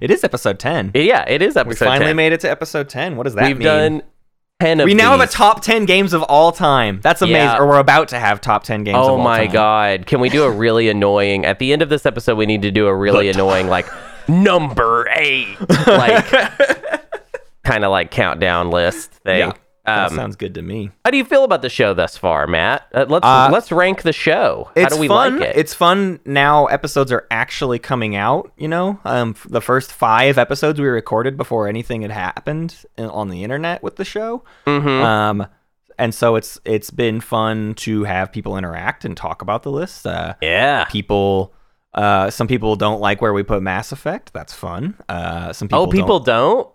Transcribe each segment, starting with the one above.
It is episode 10. Yeah, it is episode 10. We finally made it to episode 10. What does that mean? We've done 10 of these. We now have a top 10 games of all time. That's amazing. Yeah. Or we're about to have top 10 games of all time. Oh my God. Can we do a really annoying... At the end of this episode, we need to do a really annoying, like, number 8. Like, kind of like countdown list thing. Yeah. That sounds good to me. How do you feel about the show thus far, Matt? Let's rank the show. How do we fun. Like it? It's fun. Now episodes are actually coming out, you know? The first 5 episodes we recorded before anything had happened on the internet with the show. Mm-hmm. And so it's been fun to have people interact and talk about the list. Yeah. Some people don't like where we put Mass Effect. That's fun. Some people don't? People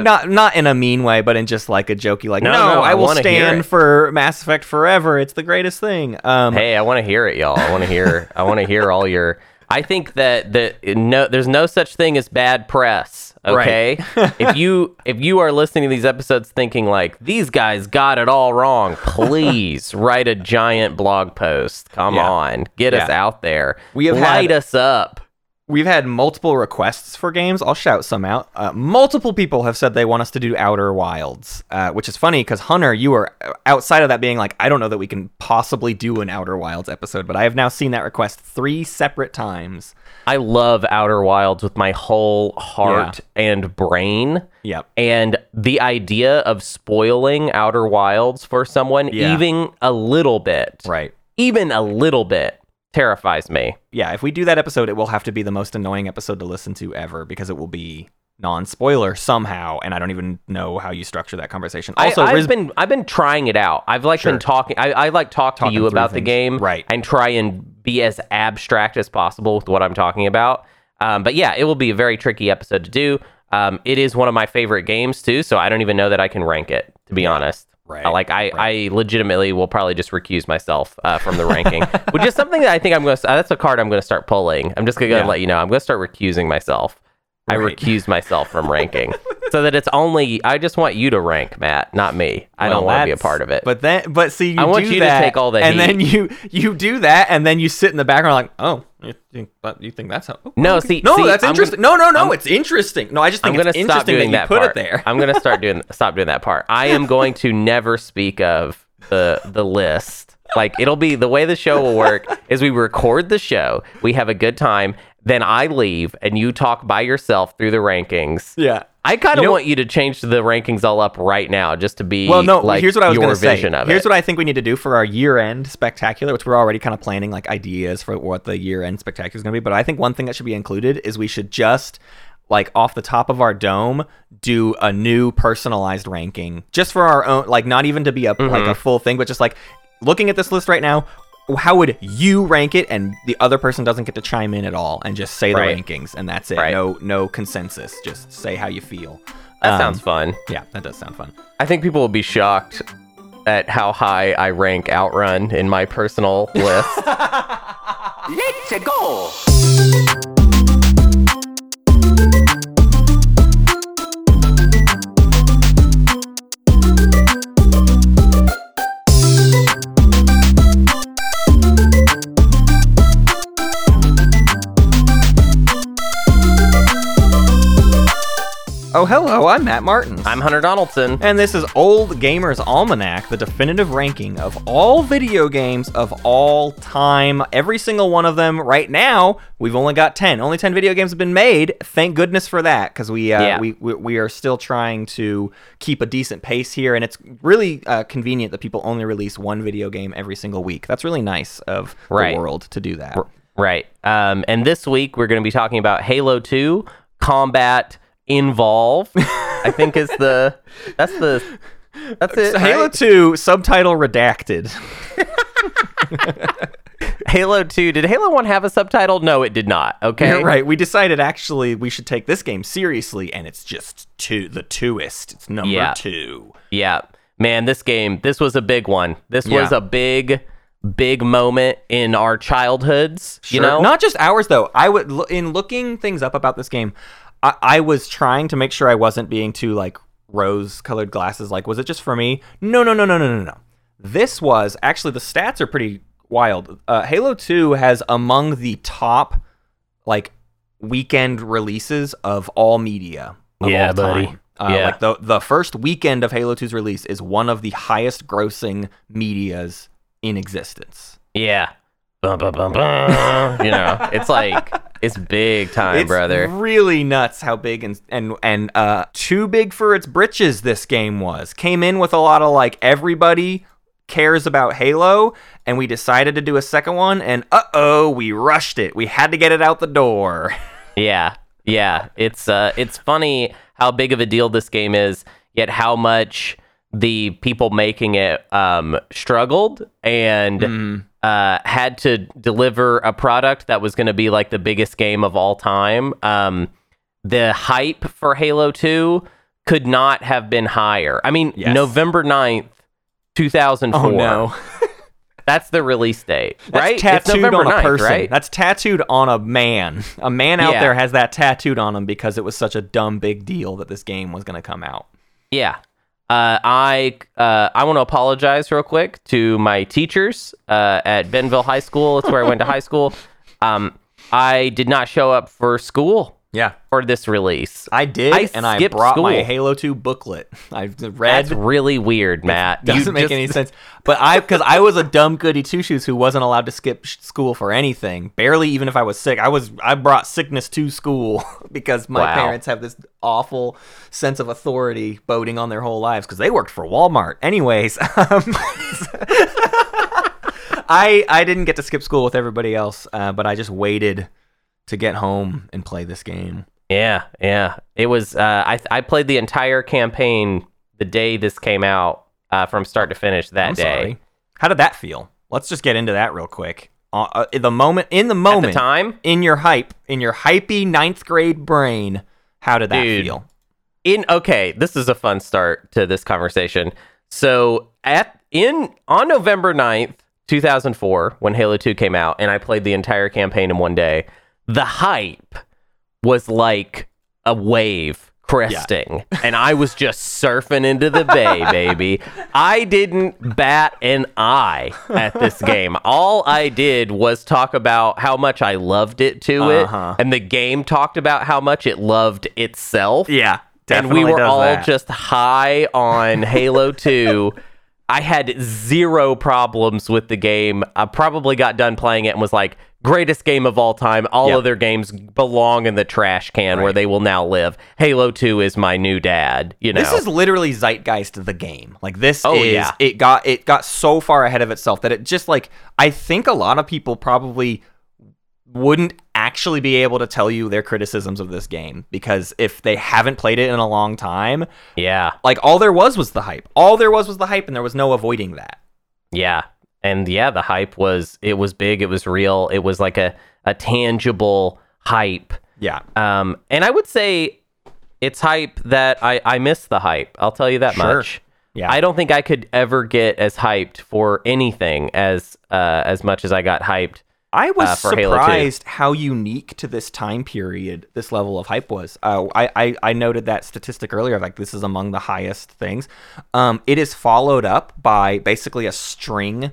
not in a mean way, but in just like a jokey, like, no, I will stand for Mass Effect forever. It's the greatest thing. Hey, I want to hear it, y'all. I want to hear all your... I think that there's no such thing as bad press, okay? Right. If you are listening to these episodes thinking like, these guys got it all wrong, please write a giant blog post. Come on. Get us out there. Light us up. We've had multiple requests for games. I'll shout some out. Multiple people have said they want us to do Outer Wilds, which is funny because, Hunter, you were outside of that being like, I don't know that we can possibly do an Outer Wilds episode, but I have now seen that request 3 separate times. I love Outer Wilds with my whole heart and brain. Yep. And the idea of spoiling Outer Wilds for someone, even a little bit. Right. Even a little bit. Terrifies me. Yeah, if we do that episode, it will have to be the most annoying episode to listen to ever because it will be non-spoiler somehow, and I don't even know how you structure that conversation. Also, I've been trying it out. I've like been talking. I like talk to you about the game, right? And try and be as abstract as possible with what I'm talking about. But yeah, it will be a very tricky episode to do. It is one of my favorite games too, so I don't even know that I can rank it, to be honest. Right. I legitimately will probably just recuse myself from the ranking, which is something that I think I'm going to... That's a card I'm going to start pulling. I'm just going to let you know. I'm going to start recusing myself. Right. I recuse myself from ranking so that it's only... I just want you to rank, Matt, not me. I don't want to be a part of it. But see, you I want do you that, to take all the and heat. Then you do that, and then you sit in the background like, oh, you think that's how... Oh, no, okay. That's interesting. It's interesting. No, I just think it's interesting that you put it there. I'm going to stop doing that part. I am going to never speak of the list. Like, it'll be... The way the show will work is we record the show, we have a good time, then I leave, and you talk by yourself through the rankings. Yeah. I kind of want you to change the rankings all up right now just to be here's what I was your vision say. Of here's it. Here's what I think we need to do for our year-end spectacular, which we're already kind of planning like ideas for what the year-end spectacular is going to be. But I think one thing that should be included is we should just, like, off the top of our dome, do a new personalized ranking just for our own, like, not even to be a like a full thing, but just like looking at this list right now. How would you rank it? And the other person doesn't get to chime in at all and just say the rankings, and that's it. Right. No consensus. Just say how you feel. That sounds fun. Yeah, that does sound fun. I think people will be shocked at how high I rank Outrun in my personal list. Let's go! Oh, hello, I'm Matt Martins. I'm Hunter Donaldson. And this is Old Gamer's Almanac, the definitive ranking of all video games of all time. Every single one of them. Right now, we've only got 10. Only 10 video games have been made. Thank goodness for that, because we are still trying to keep a decent pace here, and it's really convenient that people only release one video game every single week. That's really nice of the world to do that. Right. And this week, we're going to be talking about Halo 2, Combat... Involve, I think is the that's it. Halo 2 subtitle redacted. Halo 2. Did Halo 1 have a subtitle? No, it did not. Okay, you're right. We decided actually we should take this game seriously, and it's just the twoist. It's number 2. Yeah, man, this game. This was a big one. This was a big moment in our childhoods. Sure. You know, not just ours though. I would in looking things up about this game. I was trying to make sure I wasn't being too, like, rose-colored glasses. Like, was it just for me? No. This was... Actually, the stats are pretty wild. Halo 2 has among the top, like, weekend releases of all media of all time. Buddy. Like the first weekend of Halo 2's release is one of the highest grossing medias in existence. Yeah. Bum, bum, bum, bum. You know, it's like, it's big time, it's brother. It's really nuts how big and too big for its britches this game was. Came in with a lot of like, everybody cares about Halo, and we decided to do a second one, and we rushed it. We had to get it out the door. Yeah, it's funny how big of a deal this game is, yet how much the people making it struggled and had to deliver a product that was going to be like the biggest game of all time. The hype for Halo 2 could not have been higher. I mean, yes. November 9th, 2004. Oh, no. That's the release date, right? That's tattooed on a person. Right? That's tattooed on a man. A man out there has that tattooed on him because it was such a dumb big deal that this game was going to come out. Yeah. I want to apologize real quick to my teachers at Bentonville High School. That's where I went to high school. I did not show up for school. Yeah, for this release, I did, and I brought my Halo 2 booklet. I read. That's really weird, Matt. Doesn't make any sense. But because I was a dumb goody two shoes who wasn't allowed to skip school for anything, barely even if I was sick. I brought sickness to school because my parents have this awful sense of authority boding on their whole lives because they worked for Walmart. Anyways, I didn't get to skip school with everybody else, but I just waited to get home and play this game. Yeah. It was, I played the entire campaign the day this came out from start to finish that day. Sorry. How did that feel? Let's just get into that real quick. In the moment, at the time, in your hypey ninth grade brain, how did that feel? This is a fun start to this conversation. So on November 9th, 2004, when Halo 2 came out, and I played the entire campaign in one day, the hype was like a wave cresting, and I was just surfing into the bay, baby. I didn't bat an eye at this game. All I did was talk about how much I loved it, and the game talked about how much it loved itself. Yeah, definitely. And we were all just high on Halo 2. I had zero problems with the game. I probably got done playing it and was like, greatest game of all time. All other games belong in the trash can where they will now live. Halo 2 is my new dad. You know, this is literally zeitgeist the game. Like this it got so far ahead of itself that it just like, I think a lot of people probably wouldn't actually be able to tell you their criticisms of this game because if they haven't played it in a long time, like all there was the hype. All there was the hype, and there was no avoiding that. Yeah, and the hype was big. It was real. It was like a tangible hype. Yeah. And I would say it's hype that I miss the hype. I'll tell you that much. Yeah. I don't think I could ever get as hyped for anything as much as I got hyped. I was surprised how unique to this time period this level of hype was. I noted that statistic earlier, like this is among the highest things. It is followed up by basically a string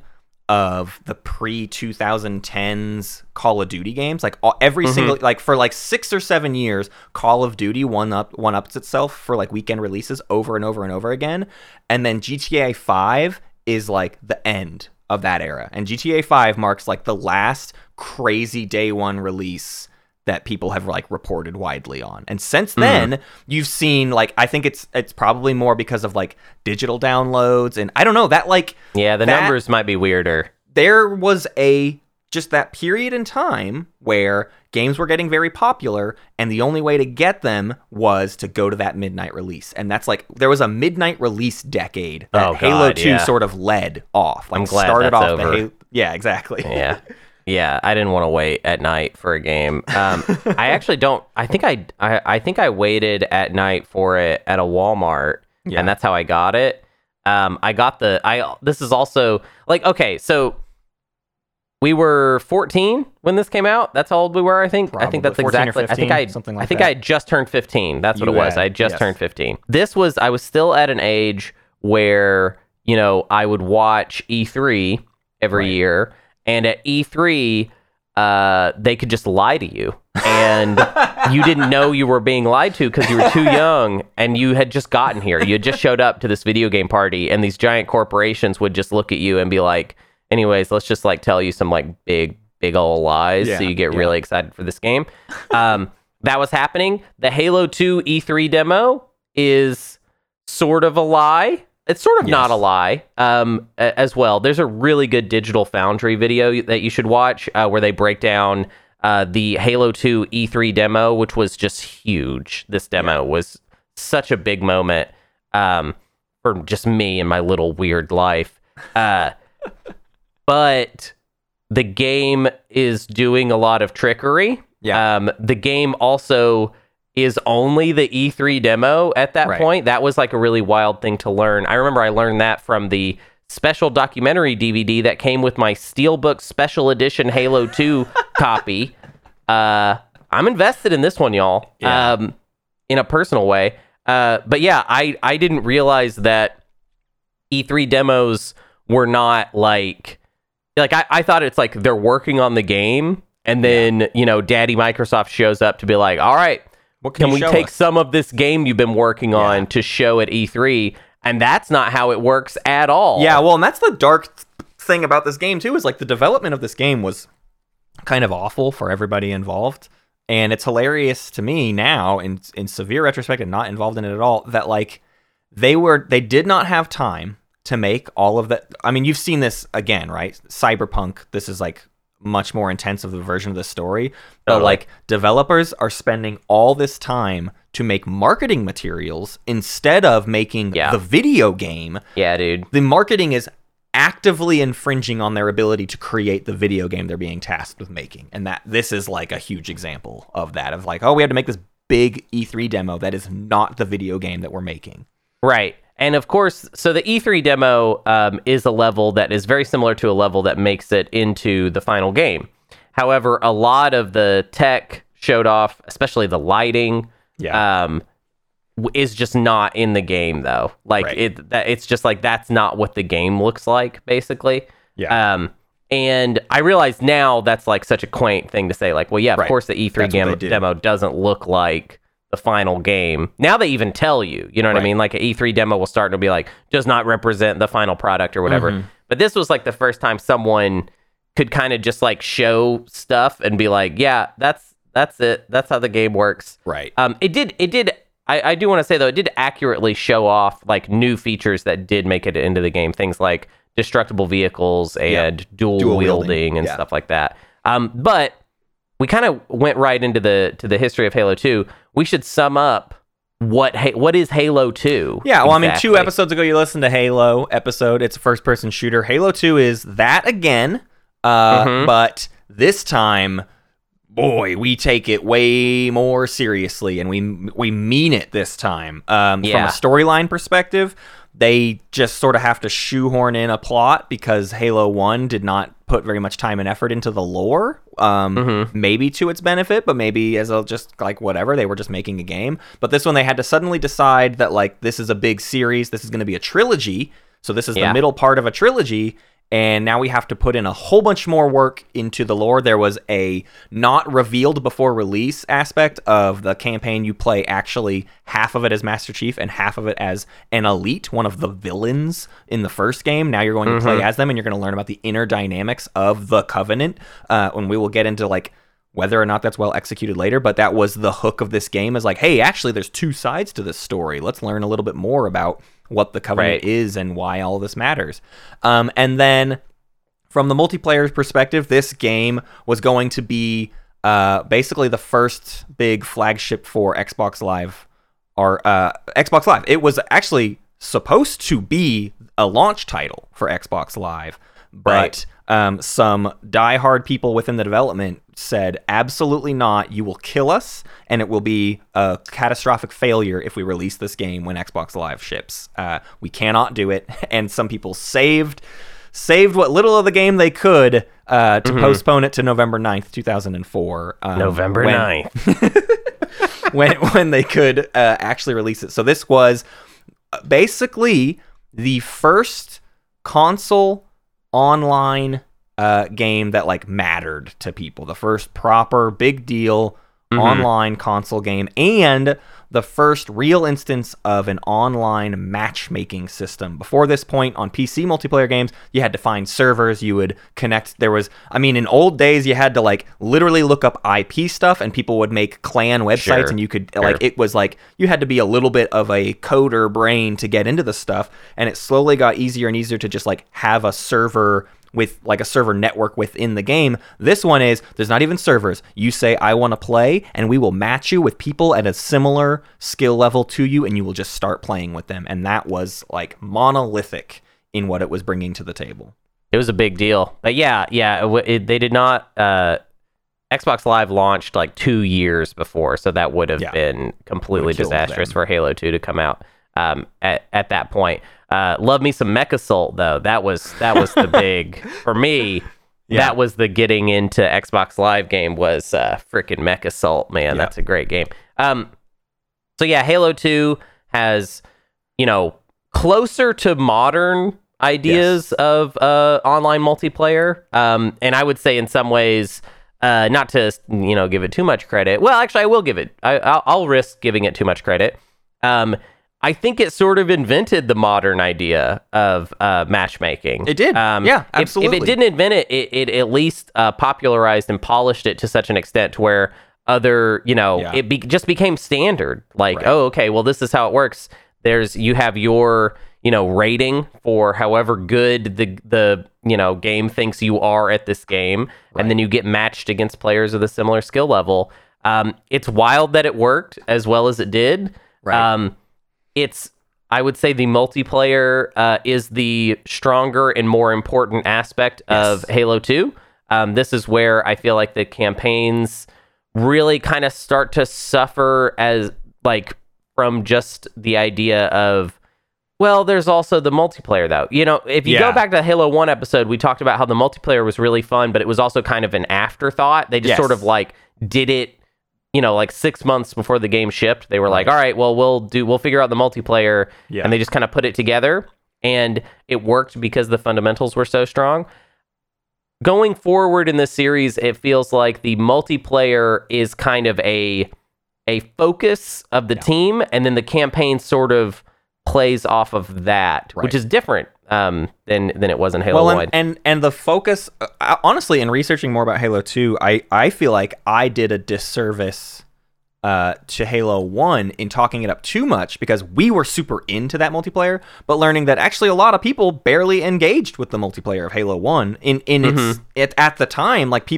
of the pre-2010s Call of Duty games. Like every single, like for like 6 or 7 years, Call of Duty one ups itself for like weekend releases over and over and over again. And then GTA 5 is like the end of that era, and GTA 5 marks like the last crazy day one release that people have like reported widely on. And since then, you've seen like, I think it's probably more because of like digital downloads, and I don't know that like the numbers might be weirder. There was just that period in time where games were getting very popular, and the only way to get them was to go to that midnight release. And that's like, there was a midnight release decade that Halo 2 sort of led off. Like, I'm glad started that's off over. Yeah, exactly. Yeah, I didn't want to wait at night for a game. I actually don't. I think I waited at night for it at a Walmart, and that's how I got it. I got this is also like, okay, so we were 14 when this came out. That's how old we were, I think. Probably. I think that's exactly. 15, I had just turned 15. That's what it was. I had just turned 15. I was still at an age where, you know, I would watch E3 every year, and at E3, they could just lie to you, and you didn't know you were being lied to because you were too young and you had just gotten here. You had just showed up to this video game party, and these giant corporations would just look at you and be like, anyways, let's just like tell you some like big old lies. Yeah, so you get really excited for this game. That was happening. The Halo 2 E3 demo is sort of a lie. It's sort of not a lie as well. There's a really good Digital Foundry video that you should watch where they break down the Halo 2 E3 demo, which was just huge. This demo was such a big moment for just me and my little weird life. But the game is doing a lot of trickery. Yeah. The game also is only the E3 demo at that point. That was like a really wild thing to learn. I remember I learned that from the special documentary DVD that came with my Steelbook special edition Halo 2 copy. I'm invested in this one, y'all, in a personal way. But yeah, I didn't realize that E3 demos were not like I thought it's like they're working on the game, and then, you know, Daddy Microsoft shows up to be like, all right, what can we take us? Some of this game you've been working on to show at E3, and that's not how it works at all. Yeah, well, and that's the dark thing about this game, too, is like the development of this game was kind of awful for everybody involved, and it's hilarious to me now, in severe retrospect and not involved in it at all, that like they did not have time to make all of that. I mean, you've seen this again, right? Cyberpunk, this is like much more intense of the version of the story, but like developers are spending all this time to make marketing materials instead of making the video game. Yeah, dude. The marketing is actively infringing on their ability to create the video game they're being tasked with making. And that this is like a huge example of that, of like, oh, we have to make this big E3 demo that is not the video game that we're making. Right. And of course, so the E3 demo is a level that is very similar to a level that makes it into the final game. However, a lot of the tech showed off, especially the lighting, is just not in the game, though. Like, it's just like, that's not what the game looks like, basically. Yeah. And I realize now that's like such a quaint thing to say, like, well, yeah, of course the E3 demo doesn't look like the final game. Now they even tell you, you know what I mean? Like an E3 demo will start and it'll be like, does not represent the final product or whatever. Mm-hmm. But this was like the first time someone could kind of just like show stuff and be like, yeah, that's it. That's how the game works. Right. I do want to say though, it did accurately show off like new features that did make it into the game. Things like destructible vehicles and dual wielding and stuff like that. But we kind of went right into the history of Halo 2. We should sum up what is Halo 2. Yeah, well, exactly. I mean, 2 episodes ago, you listened to Halo episode. It's a first-person shooter. Halo 2 is that again, but this time, boy, we take it way more seriously, and we mean it this time. From a storyline perspective, they just sort of have to shoehorn in a plot because Halo 1 did not put very much time and effort into the lore, maybe to its benefit, but maybe as a just like whatever, they were just making a game. But this one, they had to suddenly decide that like this is a big series, this is going to be a trilogy, so this is the middle part of a trilogy, and now we have to put in a whole bunch more work into the lore. There was a not revealed before release aspect of the campaign. You play actually half of it as Master Chief and half of it as an elite, one of the villains in the first game. Now you're going to play as them, and you're going to learn about the inner dynamics of the Covenant. And we will get into like whether or not that's well executed later, but that was the hook of this game, is like, hey, actually there's two sides to this story. Let's learn a little bit more about what the Covenant is and why all this matters. And then from the multiplayer perspective, this game was going to be basically the first big flagship for Xbox Live or Xbox Live. It was actually supposed to be a launch title for Xbox Live, but some diehard people within the development said, absolutely not, you will kill us, and it will be a catastrophic failure if we release this game when Xbox Live ships. We cannot do it. And some people saved what little of the game they could to postpone it to November 9th, 2004. November 9th. when they could actually release it. So this was basically the first console online game that like mattered to people. The first proper big deal online console game, and the first real instance of an online matchmaking system. Before this point, on PC multiplayer games, you had to find servers, you would connect. There was, I mean, in old days, you had to like literally look up IP stuff, and people would make clan websites, and you could like, it was like, you had to be a little bit of a coder brain to get into the stuff, and it slowly got easier and easier to just like have a server with like a server network within the game. This one is, there's not even servers. You say, I want to play, and we will match you with people at a similar skill level to you, and you will just start playing with them. And that was like monolithic in what it was bringing to the table. It was a big deal. But they did not, Xbox Live launched like 2 years before, so that would have been completely disastrous for Halo 2 to come out at that point. Love me some Mech Assault, though. That was the big, for me, that was the getting into Xbox Live game, was freaking Mech Assault, man. Yep. That's a great game. So yeah, Halo 2 has, closer to modern ideas of online multiplayer. And I would say in some ways, not to, give it too much credit. Well, actually, I will give it. I'll risk giving it too much credit. I think it sort of invented the modern idea of matchmaking. It did. Absolutely. If it didn't invent it, it at least popularized and polished it to such an extent to where other, it just became standard. Like, this is how it works. You have your, rating for however good the game thinks you are at this game. Right. And then you get matched against players with a similar skill level. It's wild that it worked as well as it did. Right. I would say the multiplayer is the stronger and more important aspect of Halo 2. This is where I feel like the campaigns really kind of start to suffer as like from just the idea of, well, there's also the multiplayer though. If you go back to the Halo 1 episode, we talked about how the multiplayer was really fun, but it was also kind of an afterthought. They just sort of like did it, 6 months before the game shipped. They were like, all right, well, we'll figure out the multiplayer. Yeah. And they just kind of put it together, and it worked because the fundamentals were so strong. Going forward in this series, it feels like the multiplayer is kind of a focus of the team, and then the campaign sort of plays off of that, which is different than it was in Halo 1. And the focus, honestly, in researching more about Halo 2, I feel like I did a disservice to Halo 1 in talking it up too much, because we were super into that multiplayer, but learning that actually a lot of people barely engaged with the multiplayer of Halo 1 in its at the time. Like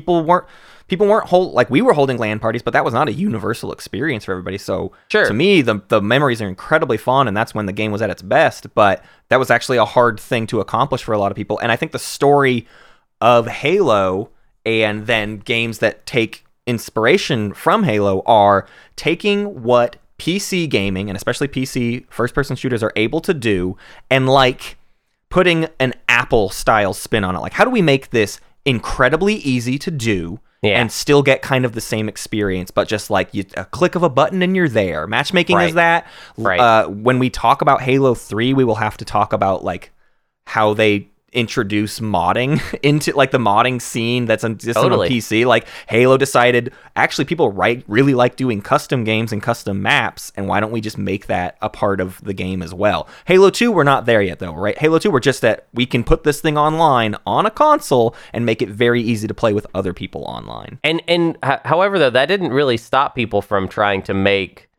we were holding LAN parties, but that was not a universal experience for everybody. So to me, the memories are incredibly fond, and that's when the game was at its best. But that was actually a hard thing to accomplish for a lot of people. And I think the story of Halo, and then games that take inspiration from Halo, are taking what PC gaming, and especially PC first-person shooters, are able to do, and like putting an Apple-style spin on it. Like, how do we make this incredibly easy to do and still get kind of the same experience, but just like a click of a button and you're there? Matchmaking is that. Right. When we talk about Halo 3, we will have to talk about like how they introduce modding into like the modding scene that's just on the PC. Like Halo decided, actually people really like doing custom games and custom maps, and why don't we just make that a part of the game as well? Halo 2, we're not there yet though, right? Halo 2, we're just at, we can put this thing online on a console and make it very easy to play with other people online. And however though, that didn't really stop people from trying to make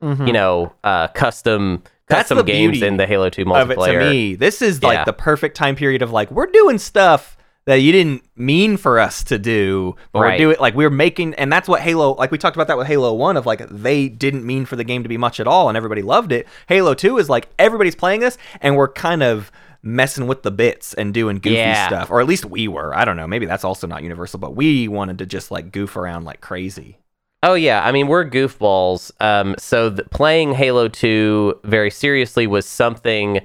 custom that's the games in the Halo 2 multiplayer. To me, this is like the perfect time period of like, we're doing stuff that you didn't mean for us to do, but we're doing, like we're making, and that's what Halo, like we talked about that with Halo 1 of like, they didn't mean for the game to be much at all and everybody loved it. Halo 2 is like, everybody's playing this and we're kind of messing with the bits and doing goofy stuff, or at least we were. I don't know, maybe that's also not universal, but we wanted to just like goof around like crazy. Oh, yeah. I mean, we're goofballs. So playing Halo 2 very seriously was something...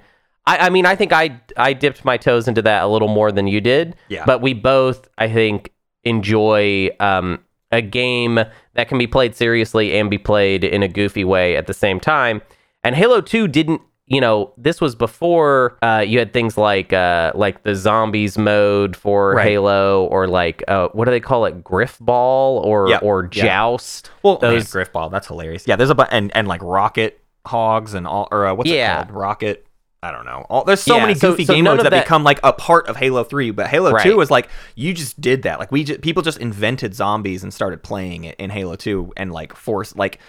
I mean, I think I dipped my toes into that a little more than you did. Yeah. But we both, I think, enjoy a game that can be played seriously and be played in a goofy way at the same time. And Halo 2 didn't you know, this was before you had things like the zombies mode for right. Halo, or like what do they call it, Griff Ball or Joust. Yeah. Well, those Griff Ball, that's hilarious. Yeah, there's a and like Rocket Hogs and all, or what's it called, Rocket. I don't know. There's so many goofy game modes that become like a part of Halo 3, but Halo 2 was like, you just did that. Like people just invented zombies and started playing it in Halo 2 and like forced like.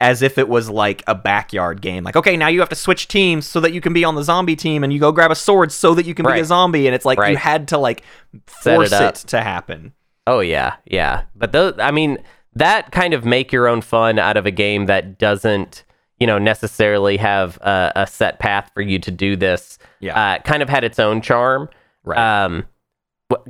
As if it was like a backyard game. Like, okay, now you have to switch teams so that you can be on the zombie team, and you go grab a sword so that you can be a zombie. And it's like you had to like force it to happen. Oh yeah, yeah. But those, I mean, that kind of make your own fun out of a game that doesn't, you know, necessarily have a set path for you to do this. Yeah, kind of had its own charm. Right.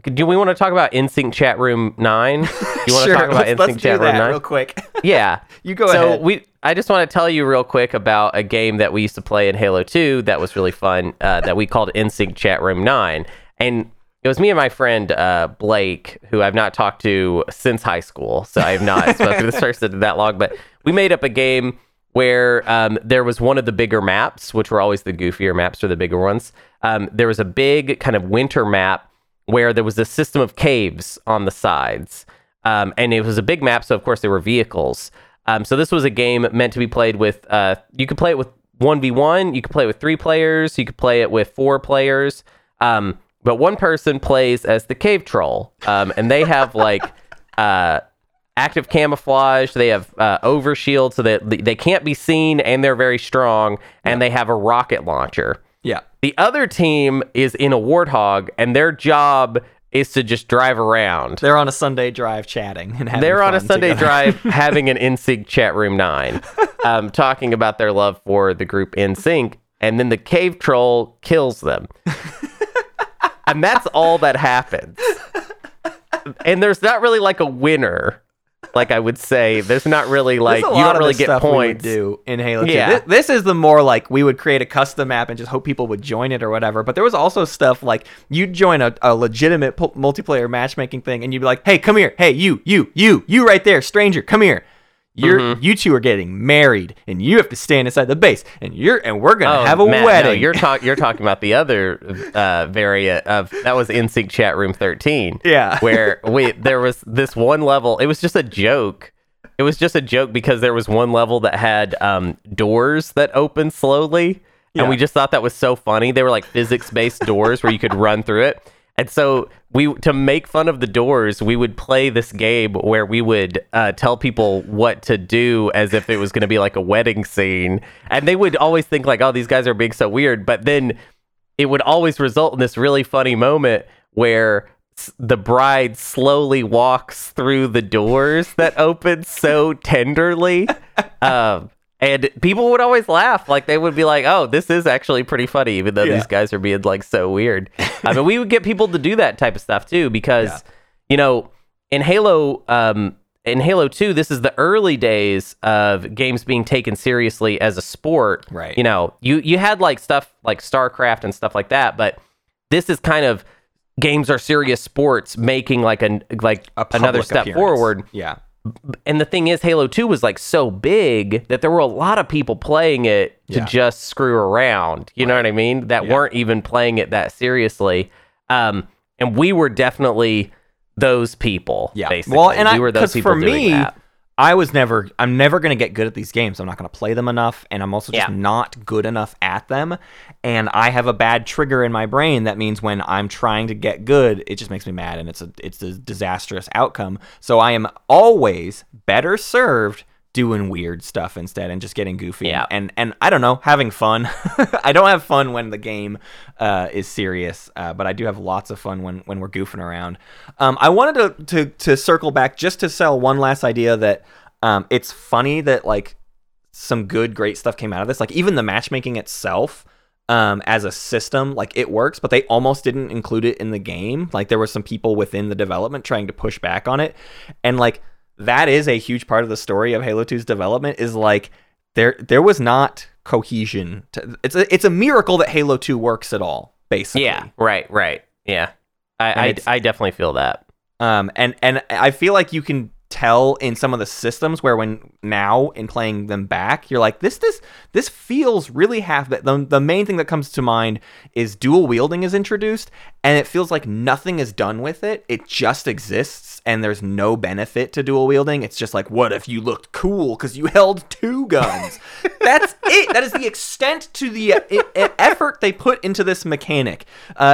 Do we want to talk about NSYNC Chat Room 9? Do you want to talk about NSYNC Chat Room 9? Real quick. Yeah. You go ahead. So I just want to tell you real quick about a game that we used to play in Halo 2 that was really fun, that we called NSYNC Chat Room 9. And it was me and my friend Blake, who I've not talked to since high school. So I have not spoken to this person that long. But we made up a game where there was one of the bigger maps, which were always the goofier maps or the bigger ones. There was a big kind of winter map where there was a system of caves on the sides. And it was a big map, so of course there were vehicles. So this was a game meant to be played with, you could play it with 1v1, you could play it with 3 players, you could play it with 4 players. But one person plays as the cave troll. And they have like active camouflage, they have overshield so that they can't be seen, and they're very strong, and they have a rocket launcher. Yeah. The other team is in a Warthog, and their job is to just drive around. They're on a Sunday drive chatting and having They're on a Sunday together. Drive having an NSYNC Chat Room 9, talking about their love for the group NSYNC, and then the cave troll kills them. And that's all that happens. And there's not really like a winner. Like I would say, there's not really like you don't really get points. We do in Halo 2. Yeah. This is the more like we would create a custom map and just hope people would join it or whatever. But there was also stuff like you'd join a legitimate multiplayer matchmaking thing, and you'd be like, "Hey, come here! Hey, you right there, stranger, come here! You two are getting married, and you have to stand inside the base, and we're gonna have a wedding." No, you're talking about the other variant of that was NSYNC Chat Room 13. Yeah, where there was this one level. It was just a joke. It was just a joke because there was one level that had doors that opened slowly, and we just thought that was so funny. They were like physics-based doors where you could run through it. And so to make fun of the doors, we would play this game where we would tell people what to do as if it was going to be like a wedding scene. And they would always think like, oh, these guys are being so weird. But then it would always result in this really funny moment where the bride slowly walks through the doors that open so tenderly. And people would always laugh, like they would be like, oh, this is actually pretty funny, even though these guys are being like so weird. I mean, we would get people to do that type of stuff too, because, you know, in Halo 2, this is the early days of games being taken seriously as a sport. Right. You know, you had like stuff like StarCraft and stuff like that, but this is kind of games are serious sports making like another step forward. Yeah. And the thing is, Halo 2 was like so big that there were a lot of people playing it to just screw around. You know what I mean? That weren't even playing it that seriously. And we were definitely those people. Yeah. Basically. Well, and we were those people for doing me, that. I'm never going to get good at these games. I'm not going to play them enough. And I'm also just not good enough at them. And I have a bad trigger in my brain. That means when I'm trying to get good, it just makes me mad. And it's a disastrous outcome. So I am always better served doing weird stuff instead and just getting goofy. Yeah. And I don't know, having fun. I don't have fun when the game is serious, but I do have lots of fun when we're goofing around. I wanted to circle back just to sell one last idea that it's funny that like some great stuff came out of this. Like even the matchmaking itself as a system, like it works, but they almost didn't include it in the game. Like there were some people within the development trying to push back on it, and like that is a huge part of the story of Halo 2's development is like there was not cohesion. It's a miracle that Halo 2 works at all, basically. Yeah, right. Yeah. I definitely feel that. And I feel like you can tell in some of the systems where when now in playing them back, you're like, this feels really half. The main thing that comes to mind is dual wielding is introduced, and it feels like nothing is done with it. It just exists, and there's no benefit to dual wielding. It's just like, what if you looked cool because you held two guns? That's it. That is the extent to the effort they put into this mechanic.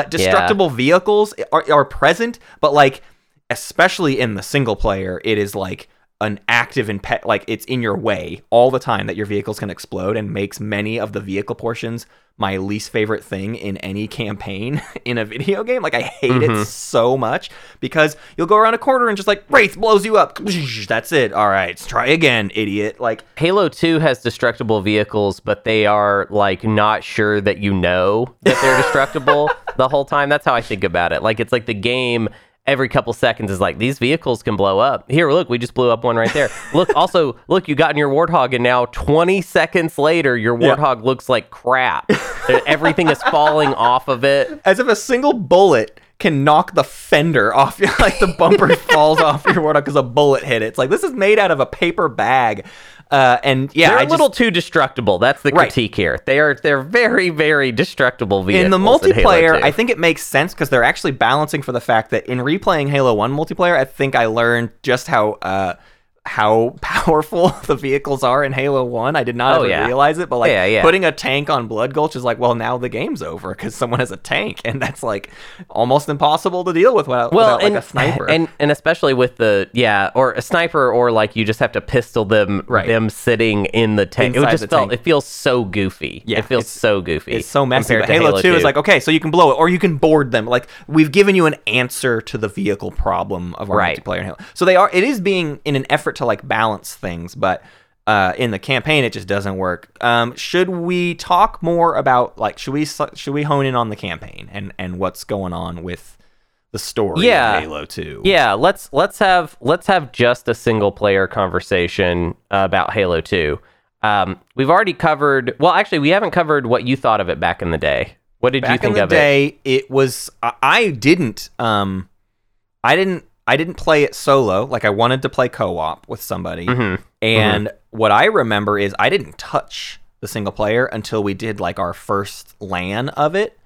Destructible vehicles are present, but like, especially in the single player, it is like an active and like it's in your way all the time that your vehicles can explode, and makes many of the vehicle portions my least favorite thing in any campaign in a video game. Like, I hate it so much, because you'll go around a corner and just like Wraith blows you up. That's it. All right, let's try again, idiot. Like, Halo 2 has destructible vehicles, but they are like not sure that you know that they're destructible the whole time. That's how I think about it. Like, it's like the game every couple seconds is like, these vehicles can blow up. Here, look, we just blew up one right there. Look, you got in your Warthog, and now 20 seconds later, your Warthog looks like crap. Everything is falling off of it. As if a single bullet can knock the fender off, like the bumper falls off your Warthog because a bullet hit it. It's like, this is made out of a paper bag. They're a little too destructible. That's the critique here. They're very, very destructible vehicles. In the multiplayer, I think it makes sense, because they're actually balancing for the fact that in replaying Halo 1 multiplayer, I think I learned just how powerful the vehicles are in Halo 1. I did not ever realize it, but like putting a tank on Blood Gulch is like, well, now the game's over because someone has a tank, and that's like almost impossible to deal with without like a sniper. And especially with or a sniper, or like you just have to pistol them them sitting in the tank. It feels so goofy. Yeah, it feels so goofy. It's so messy. But Halo 2 is like, okay, so you can blow it or you can board them. Like, we've given you an answer to the vehicle problem of our multiplayer in Halo. So it is being in an effort to like balance things, but in the campaign it just doesn't work. Should we talk more about like should we hone in on the campaign and what's going on with the story of Halo 2? Let's have just a single player conversation about Halo 2. We've already covered, well, actually we haven't covered what you thought of it back in the day. What did you think of it? Back in the day, it was I didn't play it solo. Like, I wanted to play co-op with somebody. And what I remember is I didn't touch the single player until we did like our first LAN of it.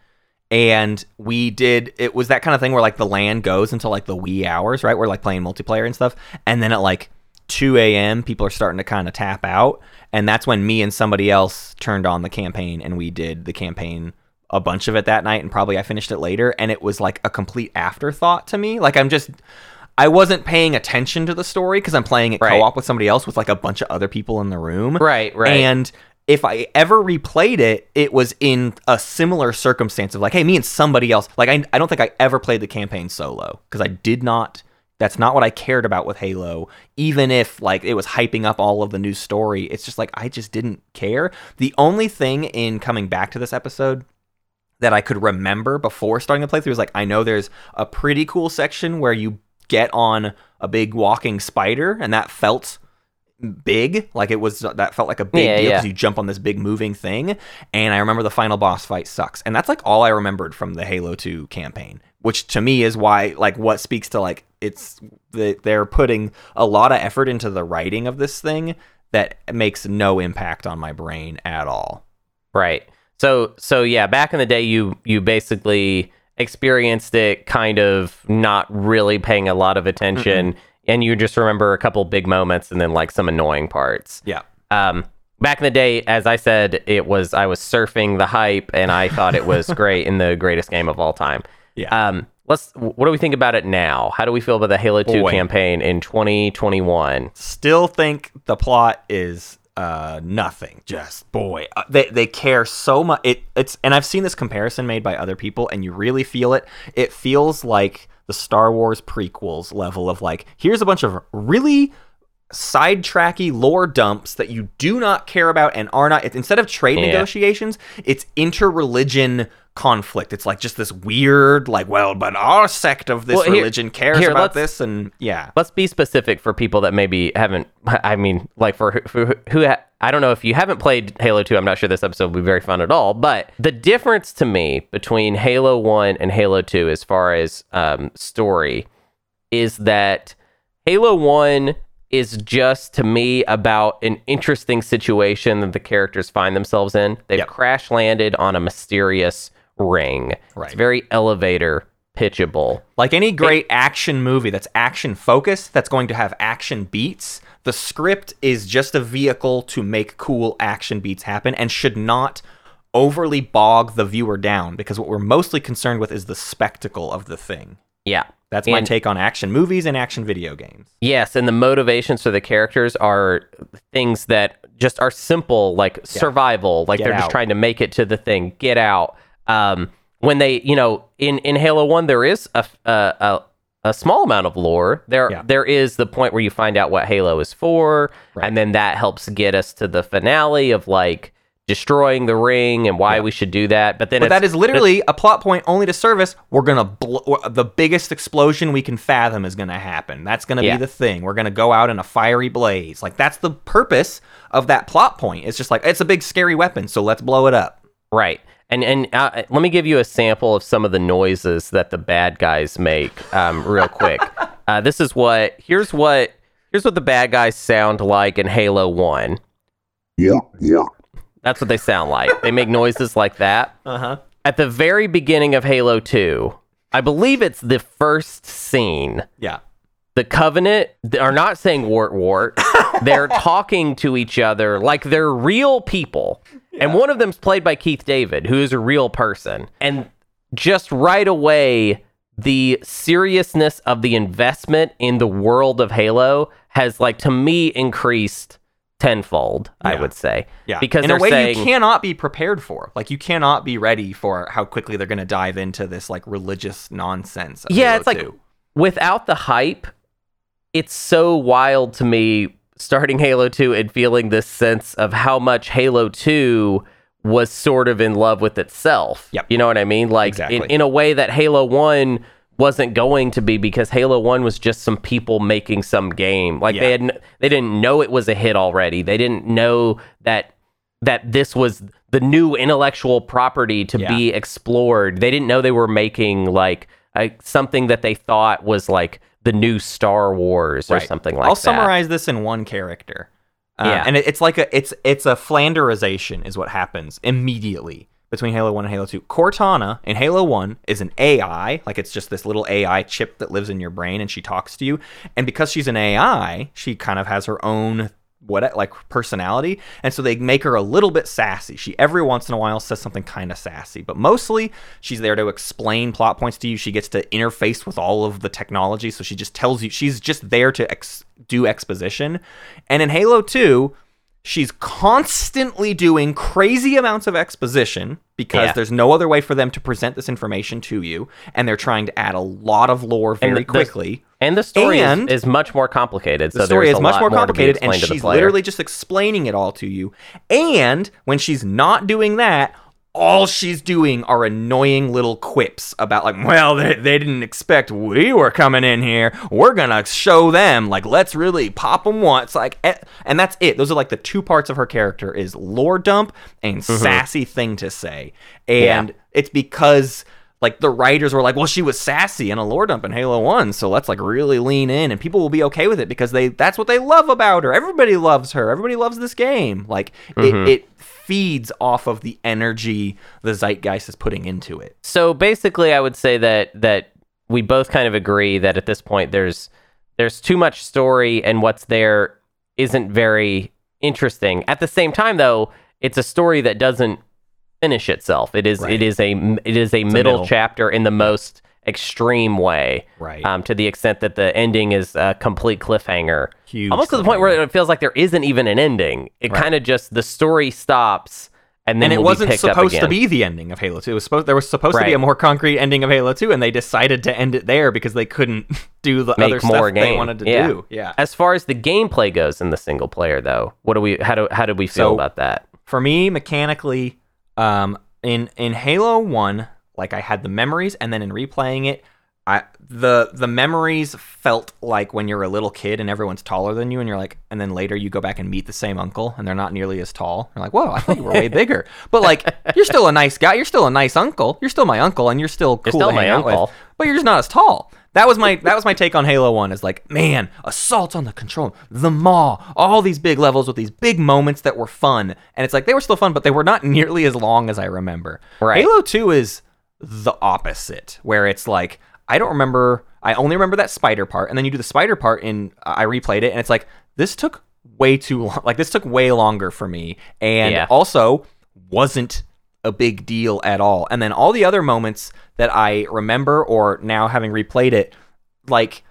And it was that kind of thing where like the LAN goes until like the wee hours, right? We're like playing multiplayer and stuff. And then at like 2 a.m. people are starting to kind of tap out. And that's when me and somebody else turned on the campaign, and we did the campaign a bunch of it that night, and probably I finished it later, and it was like a complete afterthought to me. Like, I wasn't paying attention to the story because I'm playing it co-op with somebody else with like a bunch of other people in the room. Right. And if I ever replayed it, it was in a similar circumstance of like, hey, me and somebody else. Like, I don't think I ever played the campaign solo because I did not. That's not what I cared about with Halo. Even if like it was hyping up all of the new story, it's just like I just didn't care. The only thing in coming back to this episode that I could remember before starting the playthrough is like, I know there's a pretty cool section where you get on a big walking spider, and that felt big. Like, that felt like a big deal because you jump on this big moving thing. And I remember the final boss fight sucks. And that's like all I remembered from the Halo 2 campaign, which to me is why, like, what speaks to like, they're putting a lot of effort into the writing of this thing that makes no impact on my brain at all. Right. So yeah, back in the day, you basically experienced it kind of not really paying a lot of attention, and you just remember a couple big moments and then like some annoying parts. Yeah. Back in the day, as I said, I was surfing the hype, and I thought it was great in the greatest game of all time. Yeah. What do we think about it now? How do we feel about the Halo 2 campaign in 2021? Still think the plot is nothing. Just they care so much. It's and I've seen this comparison made by other people, and you really feel it. It feels like the Star Wars prequels level of like, here's a bunch of really sidetracky lore dumps that you do not care about and are not. Instead of trade negotiations, it's interreligion conflict. It's like just this weird, like, well, but our sect of this religion cares about this, and let's be specific for people that maybe haven't. I mean, like for who I don't know if you haven't played Halo 2. I'm not sure this episode will be very fun at all. But the difference to me between Halo 1 and Halo 2, as far as story, is that Halo 1 is just, to me, about an interesting situation that the characters find themselves in. They've crash landed on a mysterious ring. Right. It's very elevator pitchable. Like any great action movie that's action focused, that's going to have action beats, the script is just a vehicle to make cool action beats happen and should not overly bog the viewer down, because what we're mostly concerned with is the spectacle of the thing. Yeah. That's my take on action movies and action video games. Yes, and the motivations for the characters are things that just are simple, like survival, like they're just trying to make it to the thing, get out. When they, you know, in Halo 1, there is a small amount of lore. There is the point where you find out what Halo is for, and then that helps get us to the finale of, like, destroying the ring and why we should do that. But then that is literally a plot point only to service. We're going to the biggest explosion we can fathom is going to happen. That's going to be the thing. We're going to go out in a fiery blaze. Like, that's the purpose of that plot point. It's just like, it's a big scary weapon, so let's blow it up. Right. And let me give you a sample of some of the noises that the bad guys make real quick. Here's what the bad guys sound like in Halo 1. Yeah, yeah. That's what they sound like. They make noises like that. Uh-huh. At the very beginning of Halo 2, I believe it's the first scene. Yeah. The Covenant are not saying wart wart. They're talking to each other like they're real people. Yeah. And one of them's played by Keith David, who is a real person. And just right away, the seriousness of the investment in the world of Halo has, like, to me, increased tenfold, I would say. Yeah. Because in a way you cannot be prepared for. Like, you cannot be ready for how quickly they're going to dive into this, like, religious nonsense. Yeah, Halo 2. It's like, without the hype, it's so wild to me starting Halo 2 and feeling this sense of how much Halo 2 was sort of in love with itself. Yep. You know what I mean? Like, exactly. in a way that Halo 1 wasn't going to be, because Halo 1 was just some people making some game. Like, they didn't know it was a hit already. They didn't know that this was the new intellectual property to be explored. They didn't know they were making, like, something that they thought was, like, the new Star Wars or something like that. I'll summarize this in one character. And it's like it's a flanderization is what happens immediately between Halo 1 and Halo 2. Cortana in Halo 1 is an AI. Like, it's just this little AI chip that lives in your brain, and she talks to you. And because she's an AI, she kind of has her own personality. And so they make her a little bit sassy. She every once in a while says something kind of sassy, but mostly she's there to explain plot points to you. She gets to interface with all of the technology. So she just tells you, she's just there to do exposition. And in Halo 2, she's constantly doing crazy amounts of exposition because there's no other way for them to present this information to you. And they're trying to add a lot of lore very quickly. And the story is much more complicated. The story is much more complicated, and she's literally just explaining it all to you. And when she's not doing that, all she's doing are annoying little quips about, like, well, they didn't expect we were coming in here. We're going to show them. Like, let's really pop them once. Like, and that's it. Those are, like, the two parts of her character is lore dump and sassy thing to say. And it's because, like, the writers were like, well, she was sassy in a lore dump in Halo 1, so let's, like, really lean in, and people will be okay with it because that's what they love about her. Everybody loves her. Everybody loves this game. Like, it feeds off of the energy the zeitgeist is putting into it. So basically, I would say that we both kind of agree that at this point there's too much story, and what's there isn't very interesting. At the same time, though, it's a story that doesn't finish itself. It is a middle chapter in the most extreme way, right? To the extent that the ending is a complete cliffhanger. Huge, almost cliffhanger, to the point where it feels like there isn't even an ending. It kind of just, the story stops, and then it wasn't supposed to be the ending of Halo 2. There was supposed to be a more concrete ending of Halo 2, and they decided to end it there because they couldn't do the other stuff they wanted to do. Yeah. As far as the gameplay goes in the single player, though, how did we feel about that? For me, mechanically, in Halo 1, like, I had the memories, and then in replaying it, the memories felt like when you're a little kid and everyone's taller than you, and you're like, and then later you go back and meet the same uncle and they're not nearly as tall. You're like, whoa, I thought you were way bigger. But, like, you're still a nice guy. You're still a nice uncle. You're still my uncle, and you're still cool to hang out with. But you're just not as tall. That was my take on Halo 1. Is like, man, assaults on the control, the maw, all these big levels with these big moments that were fun, and it's like they were still fun, but they were not nearly as long as I remember. Right. Halo 2 is the opposite, where it's like I don't remember. I only remember that spider part, and then you do the spider part in. I replayed it, and it's like this took way too long. Like this took way longer for me, and also wasn't a big deal at all. And then all the other moments that I remember, or now having replayed it, like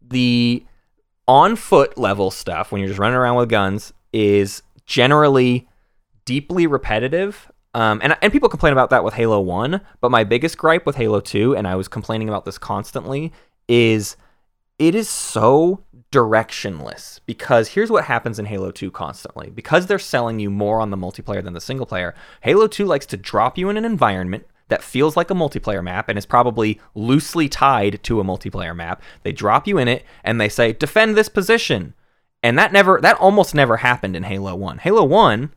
the on foot level stuff when you're just running around with guns is generally deeply repetitive. And people complain about that with Halo 1, but my biggest gripe with Halo 2, and I was complaining about this constantly, is it is so directionless, because here's what happens in Halo 2 constantly. Because they're selling you more on the multiplayer than the single player, Halo 2 likes to drop you in an environment that feels like a multiplayer map and is probably loosely tied to a multiplayer map. They drop you in it and they say, defend this position. And that almost never happened in Halo 1. Halo 1,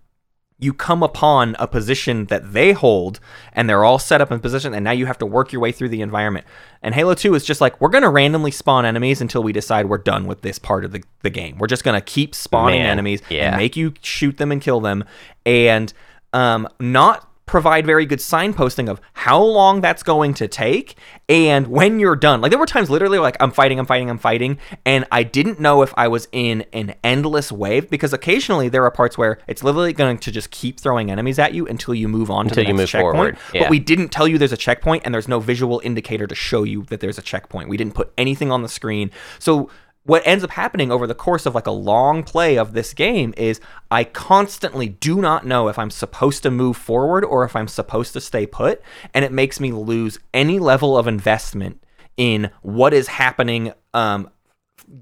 you come upon a position that they hold, and they're all set up in position, and now you have to work your way through the environment. And Halo 2 is just like, we're going to randomly spawn enemies until we decide we're done with this part of the game. We're just going to keep spawning enemies and make you shoot them and kill them, and not provide very good signposting of how long that's going to take and when you're done. Like there were times literally like I'm fighting, and I didn't know if I was in an endless wave, because occasionally there are parts where it's literally going to just keep throwing enemies at you until you move on to the next checkpoint. Yeah. But we didn't tell you there's a checkpoint, and there's no visual indicator to show you that there's a checkpoint. We didn't put anything on the screen. So what ends up happening over the course of like a long play of this game is I constantly do not know if I'm supposed to move forward or if I'm supposed to stay put, and it makes me lose any level of investment in what is happening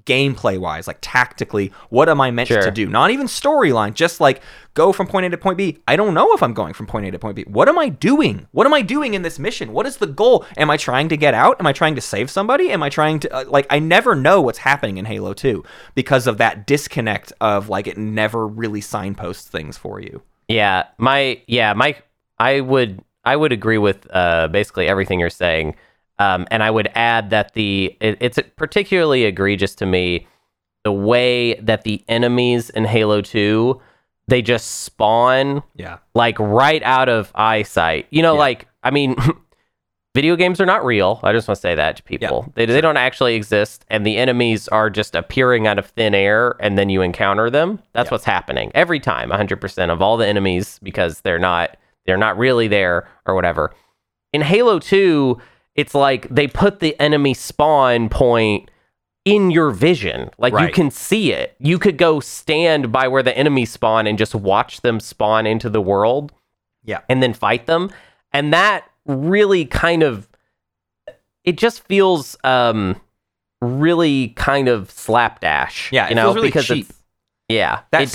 gameplay-wise, like tactically, what am I meant to do? Not even storyline, just like go from point A to point B. I don't know if I'm going from point A to point B. What am I doing? What am I doing in this mission? What is the goal? Am I trying to get out? Am I trying to save somebody? Am I trying to I never know what's happening in Halo 2 because of that disconnect of like it never really signposts things for you. I would agree with basically everything you're saying. And I would add that it's particularly egregious to me the way that the enemies in Halo 2, they just spawn like right out of eyesight. Video games are not real. I just want to say that to people. Yeah, they don't actually exist, and the enemies are just appearing out of thin air, and then you encounter them. That's what's happening every time, 100% of all the enemies, because they're not really there or whatever. In Halo 2... it's like they put the enemy spawn point in your vision. Like you can see it. You could go stand by where the enemy spawn and just watch them spawn into the world. Yeah. And then fight them. And that really kind of, it just feels really kind of slapdash. Yeah. It feels really cheap. Yeah, it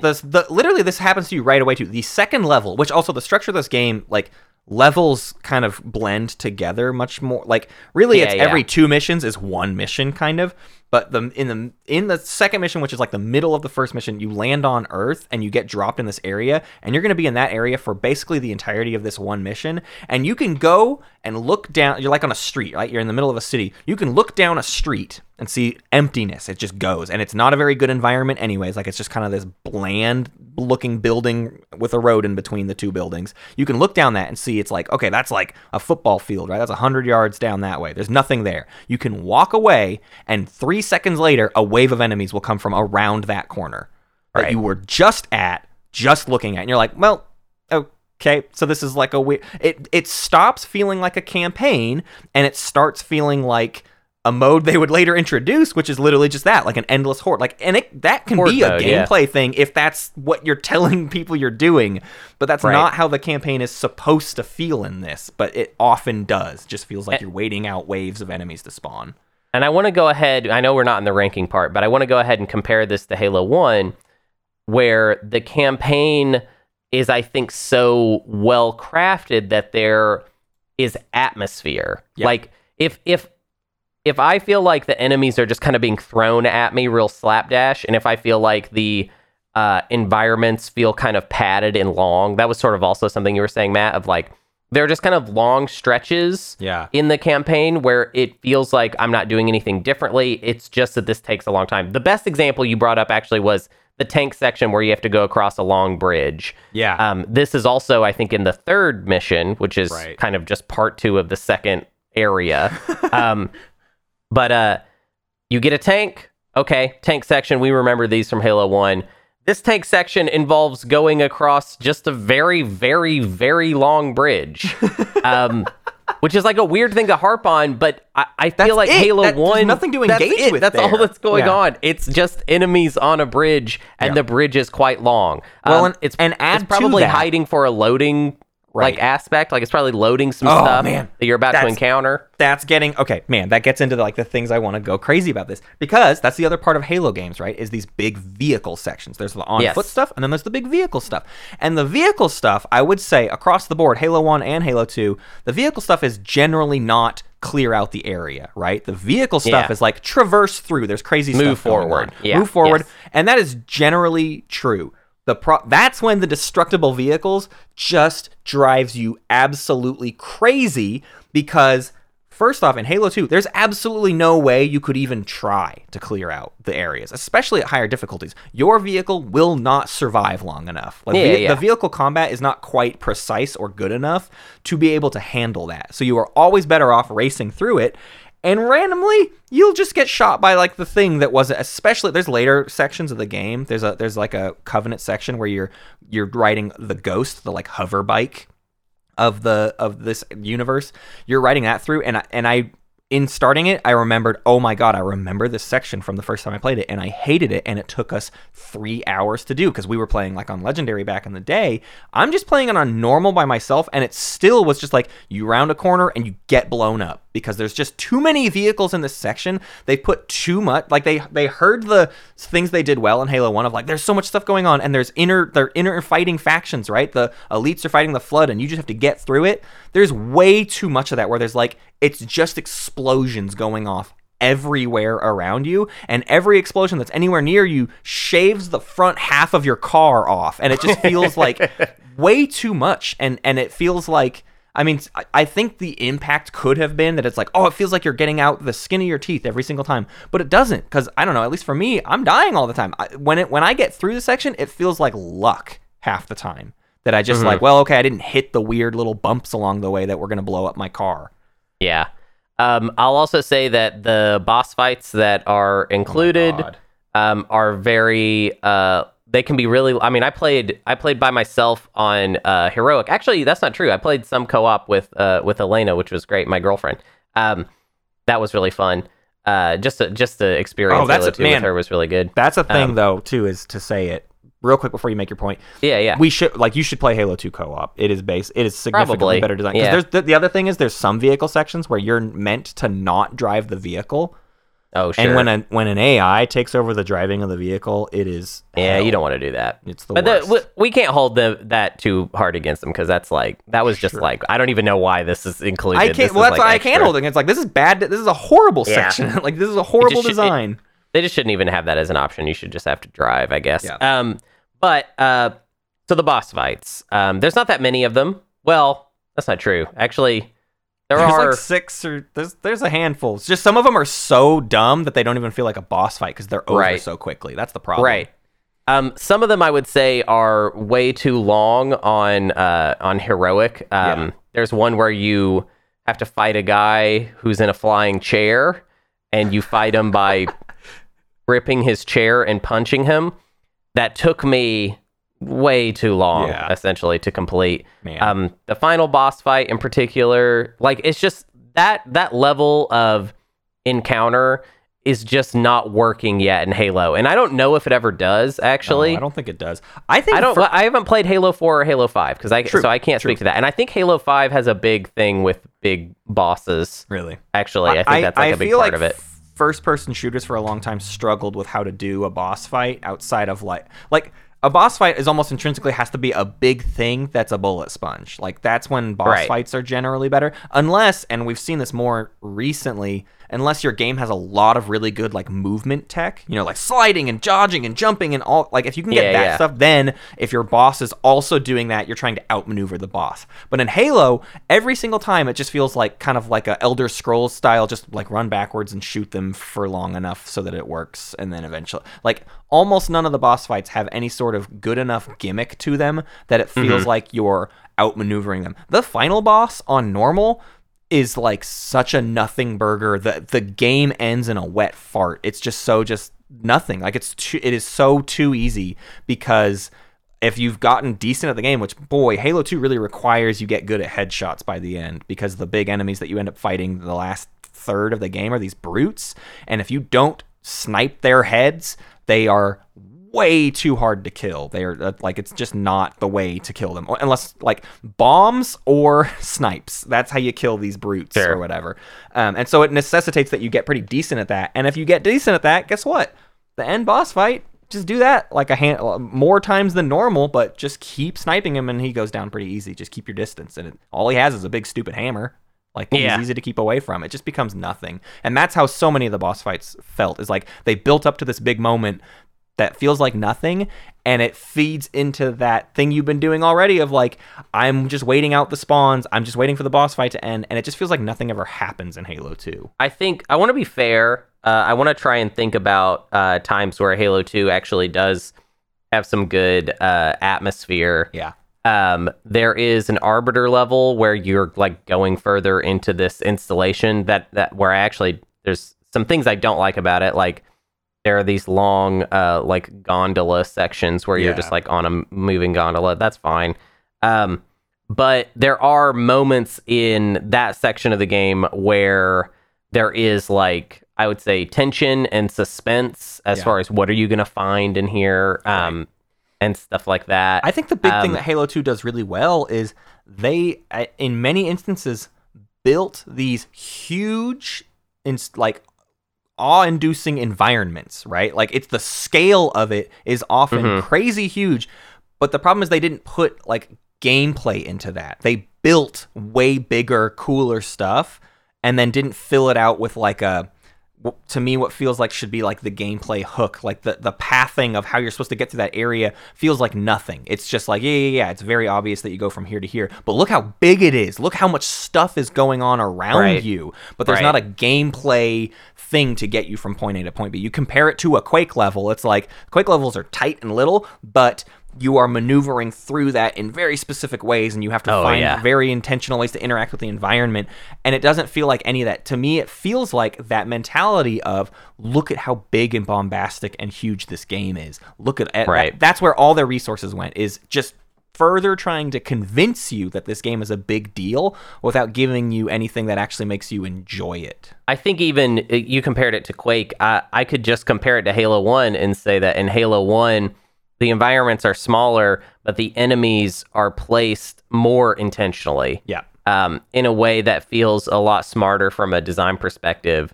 does. Literally, this happens to you right away too. The second level, which also the structure of this game, like, levels kind of blend together much more. Like really, every two missions is one mission kind of. But in the second mission, which is like the middle of the first mission, you land on Earth and you get dropped in this area, and you're going to be in that area for basically the entirety of this one mission. And you can go and look down. You're like on a street, right? You're in the middle of a city. You can look down a street and see emptiness. It just goes, and it's not a very good environment anyways. Like it's just kind of this bland looking building with a road in between the two buildings. You can look down that and see it's like, okay, that's like a football field, right? That's 100 yards down that way. There's nothing there. You can walk away, and 3 seconds later, a wave of enemies will come from around that corner that you were just looking at. And you're like, well, okay, so this is like a weird... It stops feeling like a campaign, and it starts feeling like a mode they would later introduce, which is literally just that, like an endless horde. Like, and that can be a gameplay thing if that's what you're telling people you're doing, but that's not how the campaign is supposed to feel in this, but it often does. It just feels like you're waiting out waves of enemies to spawn. And I want to go ahead, I know we're not in the ranking part, but I want to go ahead and compare this to Halo 1, where the campaign is, I think, so well crafted that there is atmosphere. Yeah. Like, if I feel like the enemies are just kind of being thrown at me real slapdash, and if I feel like the environments feel kind of padded and long, that was sort of also something you were saying, Matt, of like, there are just kind of long stretches in the campaign where it feels like I'm not doing anything differently. It's just that this takes a long time. The best example you brought up actually was the tank section where you have to go across a long bridge. Yeah. This is also, I think, in the third mission, which is kind of just part two of the second area. But you get a tank. Okay, tank section. We remember these from Halo 1. This tank section involves going across just a very, very, very long bridge, which is like a weird thing to harp on, but I feel like Halo 1... There's nothing to engage with. That's all that's going on. It's just enemies on a bridge, and the bridge is quite long. Well, it's probably hiding for a loading aspect. Like, it's probably loading some stuff that you're about to encounter. That's getting... Okay, man, that gets into the things I want to go crazy about this. Because that's the other part of Halo games, right? Is these big vehicle sections. There's the on-foot stuff, and then there's the big vehicle stuff. And the vehicle stuff, I would say, across the board, Halo 1 and Halo 2, the vehicle stuff is generally not clear out the area, right? The vehicle stuff is like traverse through. There's crazy stuff. Move forward. Yeah. Move forward. Yes. And that is generally true. That's when the destructible vehicles just drives you absolutely crazy, because first off, in Halo 2, there's absolutely no way you could even try to clear out the areas, especially at higher difficulties. Your vehicle will not survive long enough. The vehicle combat is not quite precise or good enough to be able to handle that. So you are always better off racing through it. And randomly, you'll just get shot by the thing that wasn't. Especially, there's later sections of the game. There's a Covenant section where you're riding the Ghost, the hover bike of this universe. You're riding that through, and I in starting it, I remembered, oh my God, I remember this section from the first time I played it, and I hated it, and it took us 3 hours to do, because we were playing on Legendary back in the day. I'm just playing it on normal by myself, and it still was just you round a corner and you get blown up, because there's just too many vehicles in this section. They put too much, they heard the things they did well in Halo 1 of there's so much stuff going on, and there's inner fighting factions, right? The elites are fighting the Flood, and you just have to get through it. There's way too much of that where there's it's just explosions going off everywhere around you, and every explosion that's anywhere near you shaves the front half of your car off, and it just feels way too much, and it feels I think the impact could have been that it's it feels you're getting out the skin of your teeth every single time, but it doesn't, because I don't know, at least for me, I'm dying all the time. When I get through the section, it feels like luck half the time, that I just I didn't hit the weird little bumps along the way that were going to blow up my car. Yeah. I'll also say that the boss fights that are included are very, they can be really, I mean, I played by myself on Heroic. Actually, that's not true. I played some co-op with Elena, which was great, my girlfriend. That was really fun. Just the experience with her was really good. That's a thing though, too, is to say it real quick before you make your point. Yeah. We should you should play Halo 2 co-op. It is significantly probably better design. Yeah. Because the other thing is there's some vehicle sections where you're meant to not drive the vehicle. Oh, sure. And when an AI takes over the driving of the vehicle, it is hell. You don't want to do that. It's the worst. We can't hold that too hard against them, because that's that was just I don't even know why this is included. That's why extra. I can't hold it. It's this is bad. This is a horrible section. This is a horrible design. They just shouldn't even have that as an option. You should just have to drive, I guess. Yeah. But so the boss fights, there's not that many of them. Well, that's not true. Actually, there's six or there's a handful. It's just some of them are so dumb that they don't even feel like a boss fight because they're over so quickly. That's the problem. Right. Some of them I would say are way too long on Heroic. There's one where you have to fight a guy who's in a flying chair, and you fight him by gripping his chair and punching him. That took me way too long, essentially, to complete. The final boss fight in particular, it's just that level of encounter is just not working yet in Halo. And I don't know if it ever does, actually. I don't think it does. I haven't played Halo 4 or Halo 5, so I can't speak to that. And I think Halo 5 has a big thing with big bosses. Really? Actually, I think that's a big part of it. First-person shooters for a long time struggled with how to do a boss fight outside of a boss fight is almost intrinsically has to be a big thing that's a bullet sponge. That's when boss fights are generally better, unless, and we've seen this more recently, unless your game has a lot of really good, like, movement tech, you know, like sliding and dodging and jumping and all, like, if you can get that stuff, then if your boss is also doing that, you're trying to outmaneuver the boss. But in Halo, every single time it just feels like kind of like a Elder Scrolls style, just like run backwards and shoot them for long enough so that it works, and then eventually, like, almost none of the boss fights have any sort of good enough gimmick to them that it feels like you're outmaneuvering them. The final boss on normal is like such a nothing burger. The game ends in a wet fart. It's just so nothing. Like, it is so easy, because if you've gotten decent at the game, which, boy, Halo 2 really requires you get good at headshots by the end, because the big enemies that you end up fighting the last third of the game are these brutes, and if you don't snipe their heads, they are way too hard to kill. They are like, it's just not the way to kill them, unless like bombs or snipes. That's how you kill these brutes or whatever. And so it necessitates that you get pretty decent at that. And if you get decent at that, guess what? The end boss fight, just do that like a hand more times than normal, but just keep sniping him and he goes down pretty easy. Just keep your distance, and all he has is a big stupid hammer. Like, it's easy to keep away from. It just becomes nothing. And that's how so many of the boss fights felt, is like they built up to this big moment that feels like nothing, and it feeds into that thing you've been doing already of like, I'm just waiting out the spawns, I'm just waiting for the boss fight to end, and it just feels like nothing ever happens in Halo 2. I think, I want to be fair, I want to try and think about times where Halo 2 actually does have some good atmosphere. Yeah. There is an Arbiter level where you're like going further into this installation that where I actually, there's some things I don't like about it, like, there are these long, like, gondola sections where you're just, like, on a moving gondola. That's fine. But there are moments in that section of the game where there is, like, I would say tension and suspense as far as what are you going to find in here and stuff like that. I think the big thing that Halo 2 does really well is they, in many instances, built these huge, like, awe-inducing environments, right? Like, it's the scale of it is often crazy huge, but the problem is they didn't put like gameplay into that. They built way bigger, cooler stuff, and then didn't fill it out with like a, to me, what feels like should be like the gameplay hook, like the pathing of how you're supposed to get through that area feels like nothing. It's just like, yeah, it's very obvious that you go from here to here, but look how big it is. Look how much stuff is going on around you, but there's not a gameplay thing to get you from point A to point B. You compare it to a Quake level. It's like, Quake levels are tight and little, but you are maneuvering through that in very specific ways, and you have to find very intentional ways to interact with the environment, and it doesn't feel like any of that. To me, it feels like that mentality of, look at how big and bombastic and huge this game is. Look at that's where all their resources went, is just further trying to convince you that this game is a big deal without giving you anything that actually makes you enjoy it. I think even, you compared it to Quake, I could just compare it to Halo 1 and say that in Halo 1, the environments are smaller, but the enemies are placed more intentionally. Yeah. In a way that feels a lot smarter from a design perspective.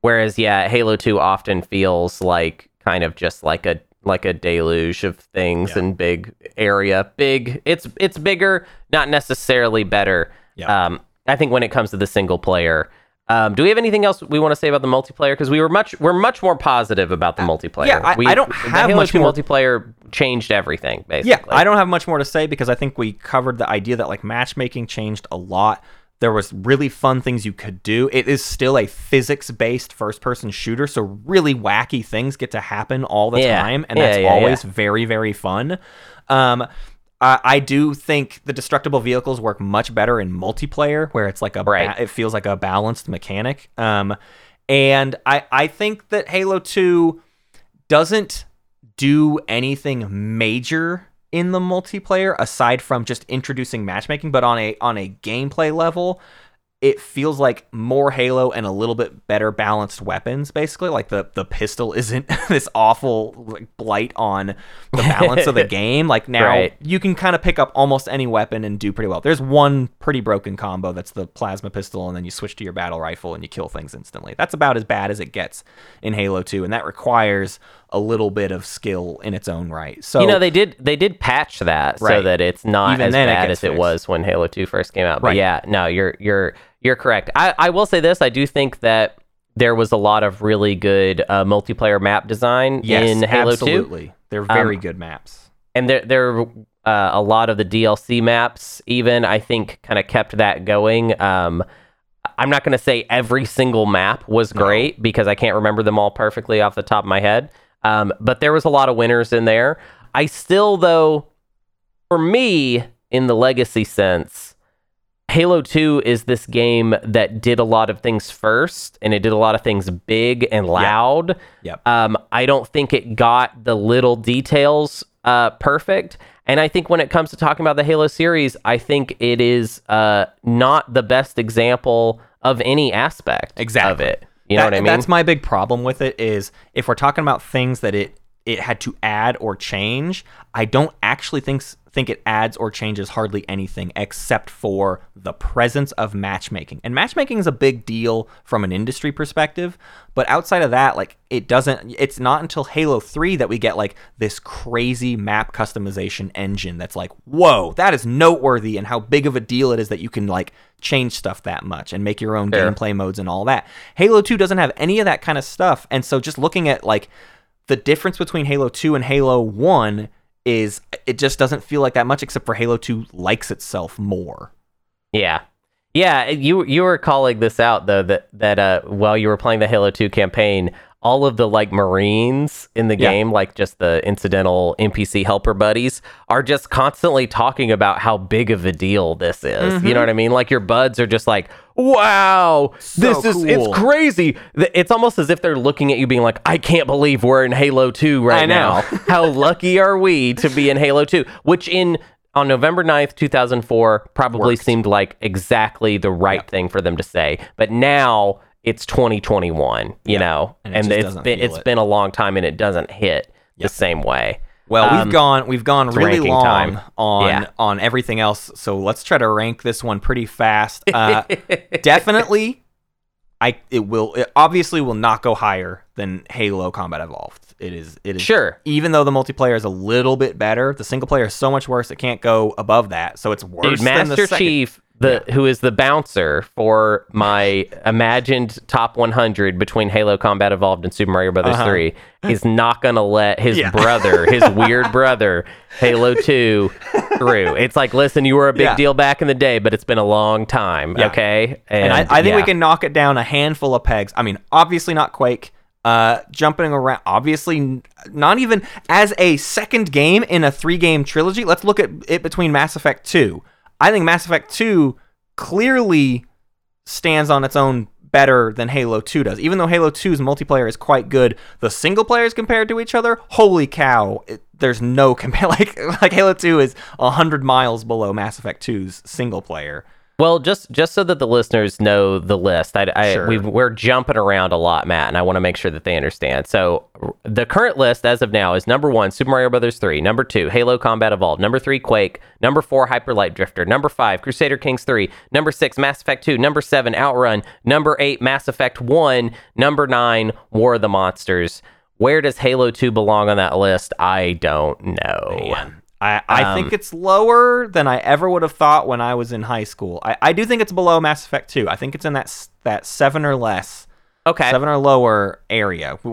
Whereas, Halo 2 often feels like kind of just like a deluge of things and big area. It's bigger, not necessarily better. Yeah. I think when it comes to the single player. Do we have anything else we want to say about the multiplayer? Because we're much more positive about the multiplayer. Yeah, I don't have much more. Multiplayer changed everything, basically. Yeah, I don't have much more to say, because I think we covered the idea that like matchmaking changed a lot. There was really fun things you could do. It is still a physics-based first-person shooter, so really wacky things get to happen all the time, and that's always very, very fun. I do think the destructible vehicles work much better in multiplayer, where it's like it feels like a balanced mechanic. And I think that Halo 2 doesn't do anything major in the multiplayer aside from just introducing matchmaking, but on a gameplay level, it feels like more Halo and a little bit better balanced weapons, basically. Like, the pistol isn't this awful like blight on the balance of the game. Like, now you can kind of pick up almost any weapon and do pretty well. There's one pretty broken combo that's the plasma pistol, and then you switch to your battle rifle and you kill things instantly. That's about as bad as it gets in Halo 2, and that requires a little bit of skill in its own right. So, you know, they did patch that so that it's not even as bad as it was when Halo 2 first came out. But yeah, no, you're You're correct. I will say this. I do think that there was a lot of really good multiplayer map design in Halo 2. Yes, absolutely. They're very good maps. And they're a lot of the DLC maps even, I think, kind of kept that going. I'm not going to say every single map was great because I can't remember them all perfectly off the top of my head. But there was a lot of winners in there. I still, though, for me, in the legacy sense, Halo 2 is this game that did a lot of things first, and it did a lot of things big and loud. Yep. I don't think it got the little details perfect. And I think when it comes to talking about the Halo series, I think it is not the best example of any aspect of it. You know what I mean? That's my big problem with it is if we're talking about things that it had to add or change, I don't actually think it adds or changes hardly anything except for the presence of matchmaking. And matchmaking is a big deal from an industry perspective, but outside of that, like it's not until Halo 3 that we get like this crazy map customization engine that's like, whoa, that is noteworthy and how big of a deal it is that you can like change stuff that much and make your own gameplay modes and all that. Halo 2 doesn't have any of that kind of stuff. And so just looking at like the difference between Halo 2 and Halo 1 is it just doesn't feel like that much except for Halo 2 likes itself more. Yeah. You were calling this out though, that while you were playing the Halo 2 campaign, all of the like Marines in the game, like just the incidental NPC helper buddies are just constantly talking about how big of a deal this is. Mm-hmm. You know what I mean? Like your buds are just like, wow, so this is, cool. It's crazy. It's almost as if they're looking at you being like, I can't believe we're in Halo 2 right now. How lucky are we to be in Halo 2? Which on November 9th, 2004, probably seemed like exactly the right thing for them to say. But now it's 2021, you know, and it's been a long time and it doesn't hit the same way. Well, we've gone really long on everything else. So let's try to rank this one pretty fast. Definitely. It obviously will not go higher than Halo Combat Evolved. It is sure. Even though the multiplayer is a little bit better, the single player is so much worse. It can't go above that. So it's worse than the Master Chief. Who is the bouncer for my imagined top 100 between Halo Combat Evolved and Super Mario Brothers 3 is not going to let his brother, his weird brother, Halo 2 through. It's like, listen, you were a big deal back in the day, but it's been a long time, okay? And I think we can knock it down a handful of pegs. I mean, obviously not Quake. Jumping around, obviously not even as a second game in a 3-game trilogy. Let's look at it between Mass Effect 2. I think Mass Effect 2 clearly stands on its own better than Halo 2 does. Even though Halo 2's multiplayer is quite good, the single players compared to each other, holy cow, there's no compare. Like Halo 2 is 100 miles below Mass Effect 2's single player. Well, just so that the listeners know the list, we're jumping around a lot, Matt, and I want to make sure that they understand. So the current list as of now is number 1, Super Mario Brothers 3, number 2, Halo Combat Evolved, number 3, Quake, number 4, Hyper Light Drifter, number 5, Crusader Kings 3, number 6, Mass Effect 2, number 7, Outrun, number 8, Mass Effect 1, number 9, War of the Monsters. Where does Halo 2 belong on that list? I don't know. Man. I think it's lower than I ever would have thought when I was in high school. I do think it's below Mass Effect 2. I think it's in that 7 or less, 7 or lower area. Do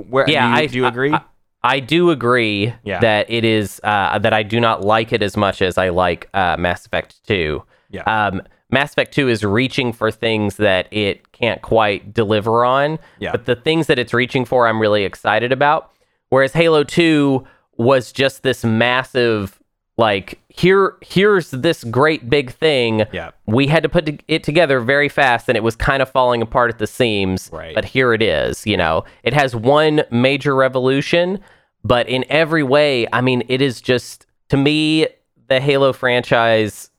you agree? I do agree that it is that I do not like it as much as I like Mass Effect 2. Yeah. Mass Effect 2 is reaching for things that it can't quite deliver on, but the things that it's reaching for, I'm really excited about. Whereas Halo 2 was just this massive. Like, here's this great big thing. Yeah. We had to put it together very fast, and it was kind of falling apart at the seams. Right. But here it is, you know. It has one major revolution, but in every way, I mean, it is just, to me, the Halo franchise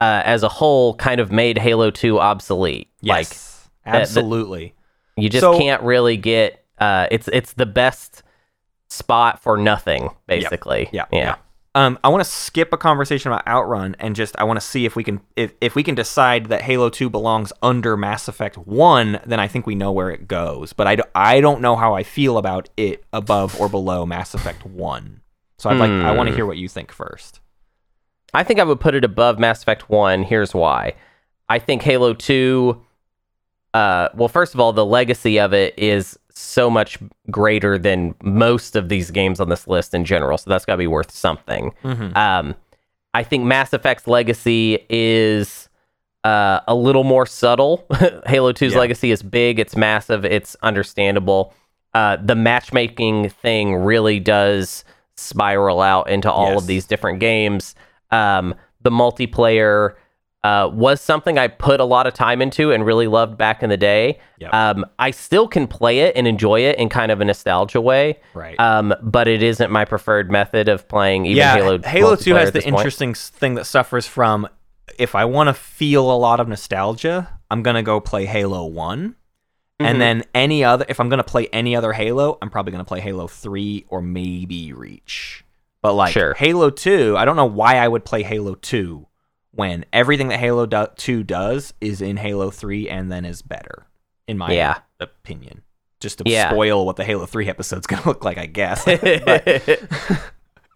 as a whole kind of made Halo 2 obsolete. Yes, like, absolutely. You just can't really get, it's the best spot for nothing, basically. Yeah. I want to skip a conversation about Outrun and I want to see if we can if we can decide that Halo 2 belongs under Mass Effect 1, then I think we know where it goes. But I don't know how I feel about it above or below Mass Effect 1. So I want to hear what you think first. I think I would put it above Mass Effect 1. Here's why. I think Halo 2 well, first of all, the legacy of it is so much greater than most of these games on this list in general. So that's got to be worth something. Mm-hmm. I think Mass Effect's legacy is a little more subtle. Halo 2's legacy is big. It's massive. It's understandable. The matchmaking thing really does spiral out into all of these different games. The multiplayer was something I put a lot of time into and really loved back in the day. Yep. I still can play it and enjoy it in kind of a nostalgia way. Right. But it isn't my preferred method of playing even Halo. Halo 2 has the interesting thing that suffers from, if I want to feel a lot of nostalgia, I'm going to go play Halo 1. Mm-hmm. And then any other, if I'm going to play any other Halo, I'm probably going to play Halo 3 or maybe Reach. But like Halo 2, I don't know why I would play Halo 2 when everything that Halo 2 does is in Halo 3 and then is better, in my opinion. Just to spoil what the Halo 3 episode's going to look like, I guess.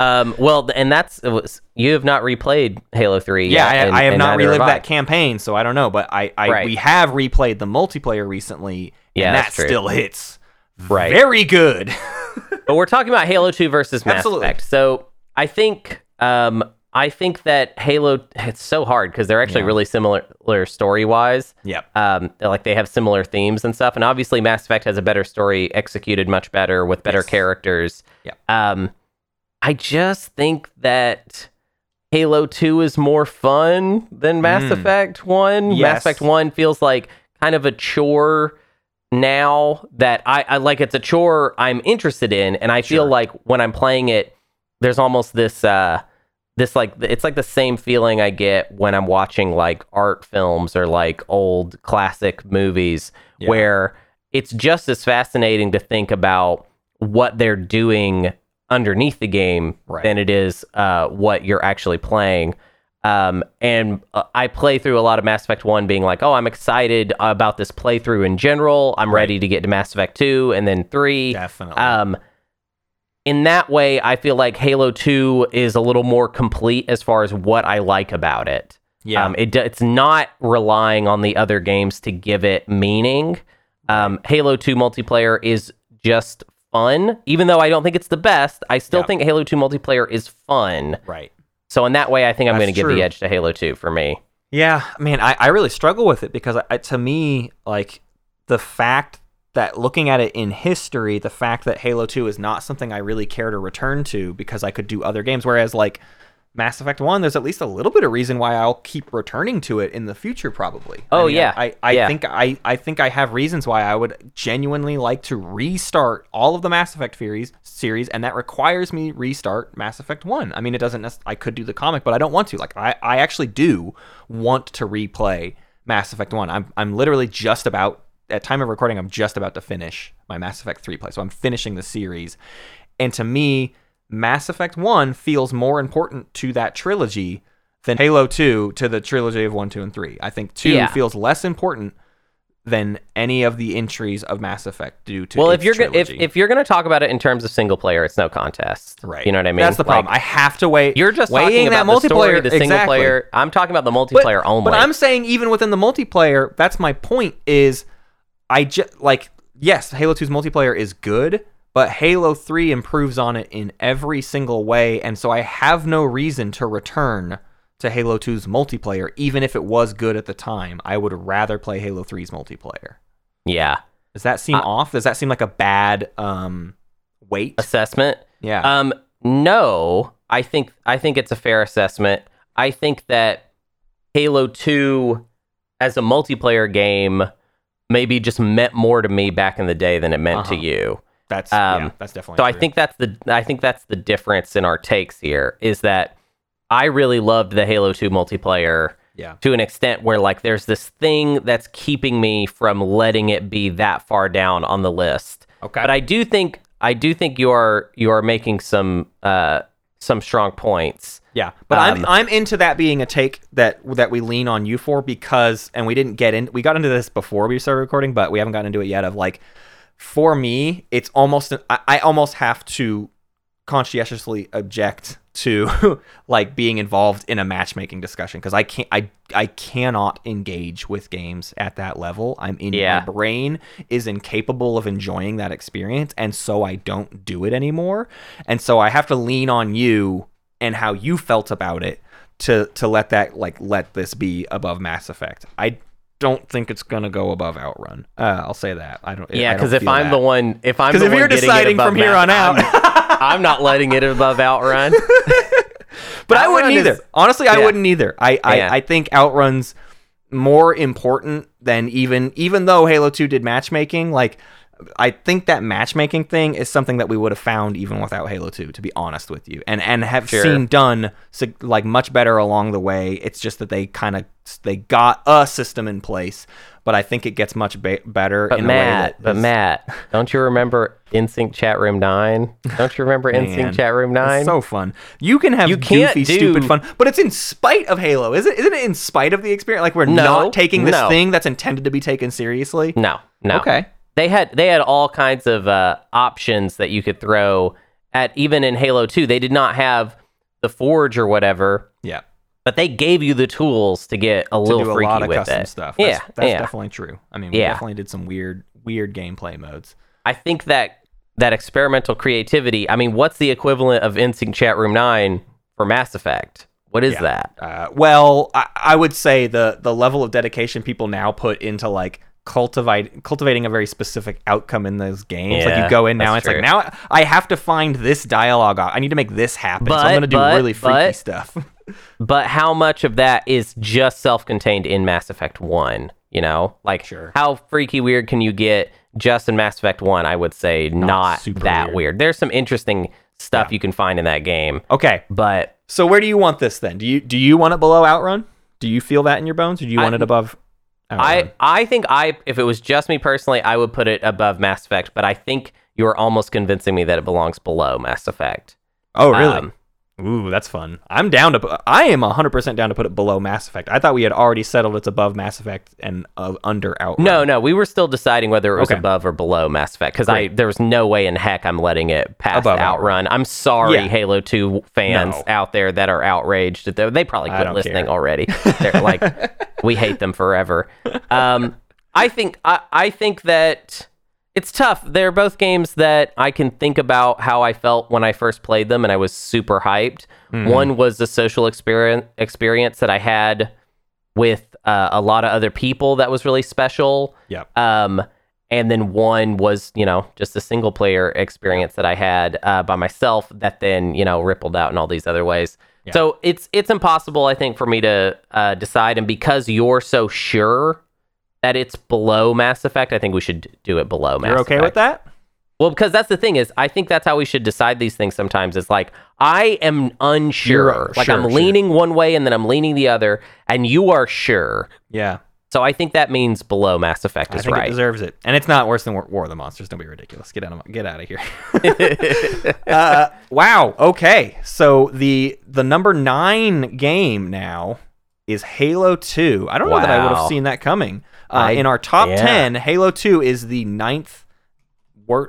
Well, and that's... You have not replayed Halo 3 yet. Yeah, I have not relived that campaign, so I don't know. But we have replayed the multiplayer recently, and that still hits very good. But we're talking about Halo 2 versus Mass Effect. So I think that Halo, it's so hard because they're actually really similar story-wise. Yeah. Like they have similar themes and stuff. And obviously Mass Effect has a better story, executed much better with better characters. Yeah. I just think that Halo 2 is more fun than Mass Effect 1. Yes. Mass Effect 1 feels like kind of a chore now that I like. It's a chore I'm interested in, and I feel like when I'm playing it, there's almost this... this like it's like the same feeling I get when I'm watching like art films or like old classic movies where it's just as fascinating to think about what they're doing underneath the game than it is what you're actually playing. And I play through a lot of Mass Effect 1 being like, oh, I'm excited about this playthrough in general. I'm ready to get to Mass Effect 2 and then 3. Definitely. In that way, I feel like Halo 2 is a little more complete as far as what I like about it. Yeah, it's not relying on the other games to give it meaning. Halo 2 multiplayer is just fun. Even though I don't think it's the best, I still think Halo 2 multiplayer is fun. Right. So in that way, I think I'm going to give the edge to Halo 2 for me. Yeah, man, I really struggle with it because to me, like, the fact that looking at it in history, the fact that Halo 2 is not something I really care to return to because I could do other games. Whereas like Mass Effect 1, there's at least a little bit of reason why I'll keep returning to it in the future, probably. Oh, I mean, yeah. I think I have reasons why I would genuinely like to restart all of the Mass Effect series, and that requires me restart Mass Effect 1. I mean, it doesn't I could do the comic, but I don't want to. Like, I actually do want to replay Mass Effect 1. I'm literally just about... At time of recording, I'm just about to finish my Mass Effect 3 play. So I'm finishing the series. And to me, Mass Effect 1 feels more important to that trilogy than Halo 2 to the trilogy of 1, 2, and 3. I think 2 feels less important than any of the entries of Mass Effect due to its trilogy. Well, if you're going to talk about it in terms of single player, it's no contest. Right. You know what I mean? That's the problem. I have to wait. You're just talking about the story, the single player. I'm talking about the multiplayer only. But I'm saying even within the multiplayer, that's my point is... yes, Halo 2's multiplayer is good, but Halo 3 improves on it in every single way, and so I have no reason to return to Halo 2's multiplayer, even if it was good at the time. I would rather play Halo 3's multiplayer. Yeah. Does that seem off? Does that seem like a bad weight assessment? Yeah. No, I think it's a fair assessment. I think that Halo 2 as a multiplayer game maybe just meant more to me back in the day than it meant to you. That's that's definitely so true. I think that's the difference in our takes here is that I really loved the Halo 2 multiplayer to an extent where like there's this thing that's keeping me from letting it be that far down on the list. Okay. But I do think you are making some strong points. Yeah, but I'm into that being a take that we lean on you for because, and we got into this before we started recording, but we haven't gotten into it yet. Of like, for me, it's almost I almost have to conscientiously object to like being involved in a matchmaking discussion, because I cannot engage with games at that level. My brain is incapable of enjoying that experience, and so I don't do it anymore. And so I have to lean on you and how you felt about it to let that, like, let this be above Mass Effect. I don't think it's gonna go above Outrun. I'll say that. I don't. Yeah, because if I'm that. The one, if I'm the if one you're getting deciding it above from here on out, I'm not letting it above Outrun. But Outrun I wouldn't either. Honestly, I wouldn't either. I think Outrun's more important than even though Halo 2 did matchmaking. Like, I think that matchmaking thing is something that we would have found even without Halo 2, to be honest with you, and have seen done like much better along the way. It's just that they got a system in place, but I think it gets much better. But in Matt, a way that is... Matt, don't you remember NSYNC Chatroom 9? Don't you remember NSYNC Chatroom 9? It's so fun. You can have goofy, stupid fun, but it's in spite of Halo, is it? Isn't it in spite of the experience? Like, we're not taking this thing that's intended to be taken seriously. No. Okay. They had all kinds of options that you could throw at. Even in Halo 2, they did not have the forge or whatever. Yeah. But they gave you the tools to get a little freaky with it. To do a lot of custom stuff. That's definitely true. I mean, we definitely did some weird gameplay modes. I think that experimental creativity, I mean, what's the equivalent of NSYNC Chatroom 9 for Mass Effect? What is that? Well, I would say the level of dedication people now put into, like, cultivating a very specific outcome in those games. Like, you go in now, and it's like, now I have to find this dialogue. I need to make this happen, so I'm going to do really freaky stuff. But how much of that is just self-contained in Mass Effect 1? You know, like, how freaky weird can you get just in Mass Effect 1? I would say not that weird. There's some interesting stuff you can find in that game. Okay, but so where do you want this then? Do you want it below Outrun? Do you feel that in your bones, or do you want it above? I think if it was just me personally, I would put it above Mass Effect, but I think you are almost convincing me that it belongs below Mass Effect. Oh, really? Ooh, that's fun. I am 100% down to put it below Mass Effect. I thought we had already settled it's above Mass Effect and under Outrun. No, we were still deciding whether it was above or below Mass Effect, because there was no way in heck I'm letting it pass above Outrun. I'm sorry, Halo 2 fans out there that are outraged. They probably quit listening already. They're like, we hate them forever. I think that... It's tough. They're both games that I can think about how I felt when I first played them, and I was super hyped. Mm-hmm. One was the social experience that I had with a lot of other people that was really special. Yep. And then one was, you know, just a single player experience that I had by myself that then, you know, rippled out in all these other ways. Yep. So it's impossible, I think, for me to decide. And because you're so sure that it's below Mass Effect, I think we should do it below Mass Effect. You're okay with that? Well, because that's the thing is, I think that's how we should decide these things sometimes. It's like, I am unsure. I'm leaning one way and then I'm leaning the other, and you are sure. Yeah. So I think that means below Mass Effect is right. I think it deserves it. And it's not worse than War of the Monsters. Don't be ridiculous. Get out of here. Wow. Okay. So the number 9 game now is Halo 2. I don't know that I would have seen that coming. In our top 10, Halo 2 is the 9th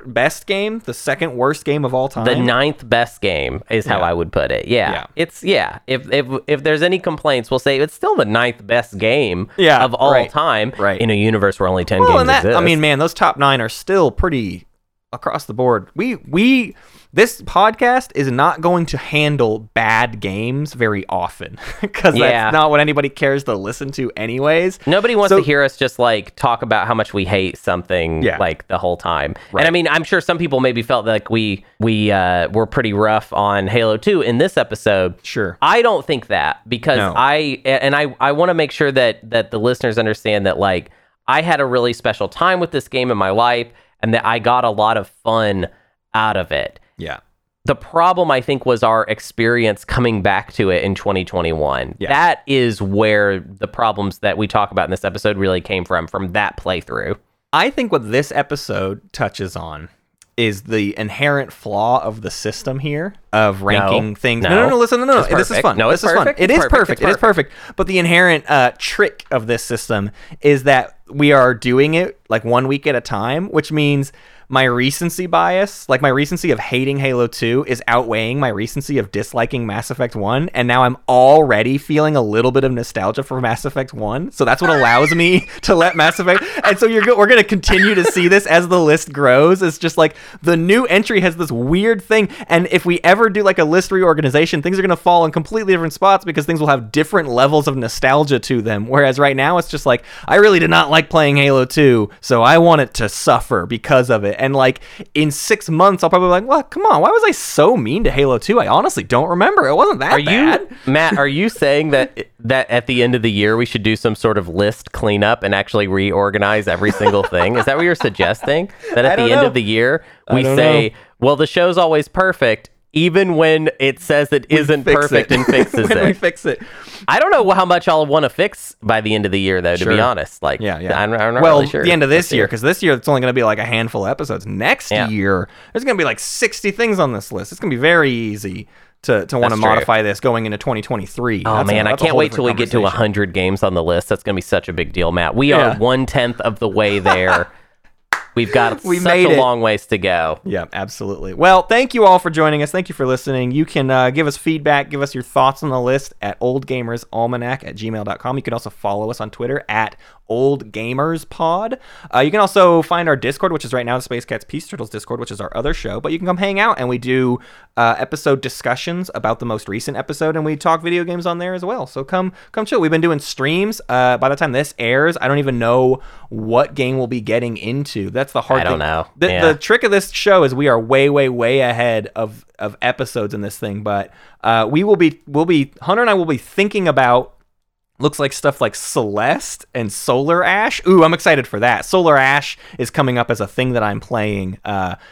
best game, the second worst game of all time. The 9th best game is how I would put it. Yeah. It's. If there's any complaints, we'll say it's still the 9th best game of all time in a universe where only 10 games exist. I mean, man, those top 9 are still pretty across the board. We this podcast is not going to handle bad games very often, because that's not what anybody cares to listen to anyways. Nobody wants to hear us just like talk about how much we hate something like the whole time. Right. And I mean, I'm sure some people maybe felt like we were pretty rough on Halo 2 in this episode. Sure. I don't think that, because I want to make sure that the listeners understand that, like, I had a really special time with this game in my life, and that I got a lot of fun out of it. Yeah. The problem, I think, was our experience coming back to it in 2021. Yes. That is where the problems that we talk about in this episode really came from that playthrough. I think what this episode touches on is the inherent flaw of the system here of ranking things. No, listen, no. This is fun. No, this is fun. It is perfect. It is perfect. But the inherent trick of this system is that we are doing it like one week at a time, which means my recency bias, like my recency of hating Halo 2 is outweighing my recency of disliking Mass Effect 1, and now I'm already feeling a little bit of nostalgia for Mass Effect 1, so that's what allows me to let Mass Effect... And so we're going to continue to see this as the list grows. It's just like the new entry has this weird thing, and if we ever do like a list reorganization, things are going to fall in completely different spots because things will have different levels of nostalgia to them, whereas right now it's just like, I really did not like playing Halo 2, so I want it to suffer because of it. And like in 6 months I'll probably be like, well, come on, why was I so mean to Halo 2? I honestly don't remember. It wasn't that bad. Matt, are you saying that at the end of the year we should do some sort of list cleanup and actually reorganize every single thing? Is that what you're suggesting? That at the end of the year we say, well, the show's always perfect, even when it says it isn't perfect and fixes it. We fix it. I don't know how much I'll want to fix by the end of the year, though, to be honest. Like, yeah. I'm not really sure. Well, the end of this year, because this year it's only going to be like a handful of episodes. Next year, there's going to be like 60 things on this list. It's going to be very easy to want to modify this going into 2023. Oh, man, I can't wait till we get to 100 games on the list. That's going to be such a big deal, Matt. We are 1/10 of the way there. We've got such a long ways to go. Yeah, absolutely. Well, thank you all for joining us. Thank you for listening. You can give us feedback, give us your thoughts on the list at oldgamersalmanac@gmail.com. You can also follow us on Twitter at oldgamerspod. You can also find our Discord, which is right now the Space Cats Peace Turtles Discord, which is our other show. But you can come hang out, and we do episode discussions about the most recent episode, and we talk video games on there as well. So come chill. We've been doing streams. By the time this airs, I don't even know what game we'll be getting into. That's the hard thing. I don't know. The trick of this show is we are way, way, way ahead of episodes in this thing, but we'll be Hunter and I will be thinking about looks like stuff like Celeste and Solar Ash. Ooh, I'm excited for that. Solar Ash is coming up as a thing that I'm playing.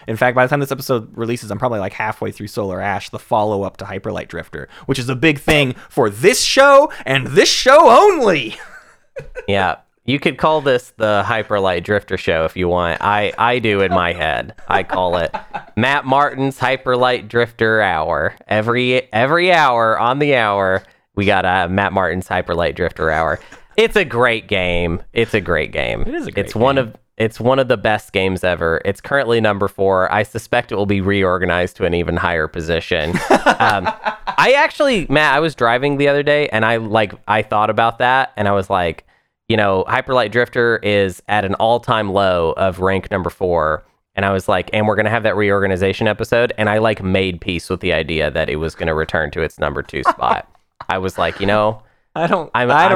In fact, by the time this episode releases, I'm probably like halfway through Solar Ash, the follow-up to Hyper Light Drifter, which is a big thing for this show and this show only. Yeah. You could call this the Hyper Light Drifter show if you want. I do in my head. I call it Matt Martin's Hyper Light Drifter Hour. Every hour on the hour, we got Matt Martin's Hyper Light Drifter Hour. It's a great game. It is a great game. It's one of the best games ever. It's currently number 4. I suspect it will be reorganized to an even higher position. Matt, I was driving the other day, and I thought about that, and I was like, you know, Hyper Light Drifter is at an all-time low of rank number 4. And I was like, and we're going to have that reorganization episode. And I like made peace with the idea that it was going to return to its number 2 spot. I was like, you know, I'm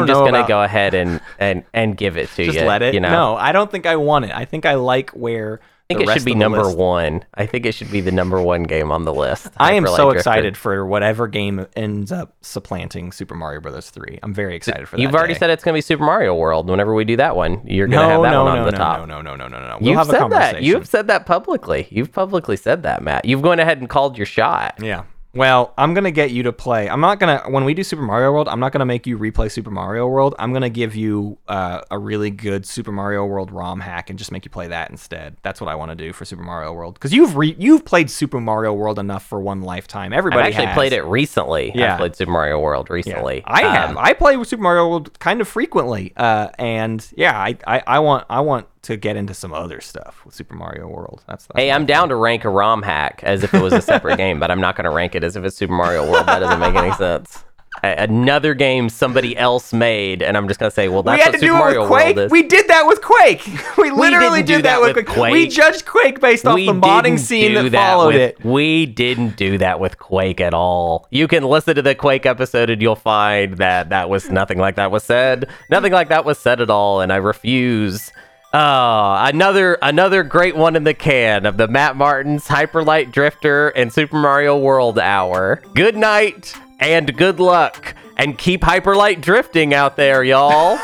just going to go ahead and give it to you. Just let it. You know? No, I don't think I want it. I think I like where it should be number 1. I think it should be the number 1 game on the list. I am so excited for whatever game ends up supplanting Super Mario Brothers 3. I'm very excited for that. You've already said it's going to be Super Mario World. Whenever we do that one, you're going to have that one on the top. No. We'll have a conversation. You've said that publicly. You've publicly said that, Matt. You've gone ahead and called your shot. Yeah. Well, I'm going to get you to play. I'm not going to, when we do Super Mario World, I'm not going to make you replay Super Mario World. I'm going to give you a really good Super Mario World ROM hack and just make you play that instead. That's what I want to do for Super Mario World. Because you've played Super Mario World enough for one lifetime. Everybody has. I've actually played it recently. Yeah. I've played Super Mario World recently. Yeah. I have. I play Super Mario World kind of frequently. And yeah, I want to get into some other stuff with Super Mario World. Hey, I'm down to rank a ROM hack as if it was a separate game, but I'm not going to rank it as if it's Super Mario World. That doesn't make any sense. Another game somebody else made, and I'm just going to say, well, that's what Super Mario World is. We did that with Quake. We literally did that with Quake. We judged Quake based off the modding scene that followed it. We didn't do that with Quake at all. You can listen to the Quake episode, and you'll find that was nothing like that was said. Nothing like that was said at all, and I refuse... Oh, another great one in the can of the Matt Martin's Hyper Light Drifter and Super Mario World Hour. Good night and good luck, and keep Hyper Light drifting out there, y'all.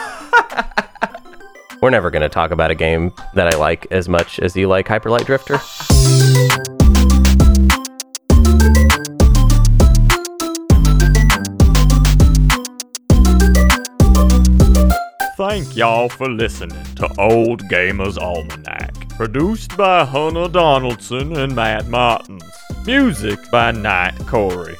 We're never going to talk about a game that I like as much as you like Hyper Light Drifter. Thank y'all for listening to Old Gamers Almanac, produced by Hunter Donaldson and Matt Martins. Music by Knight Corey.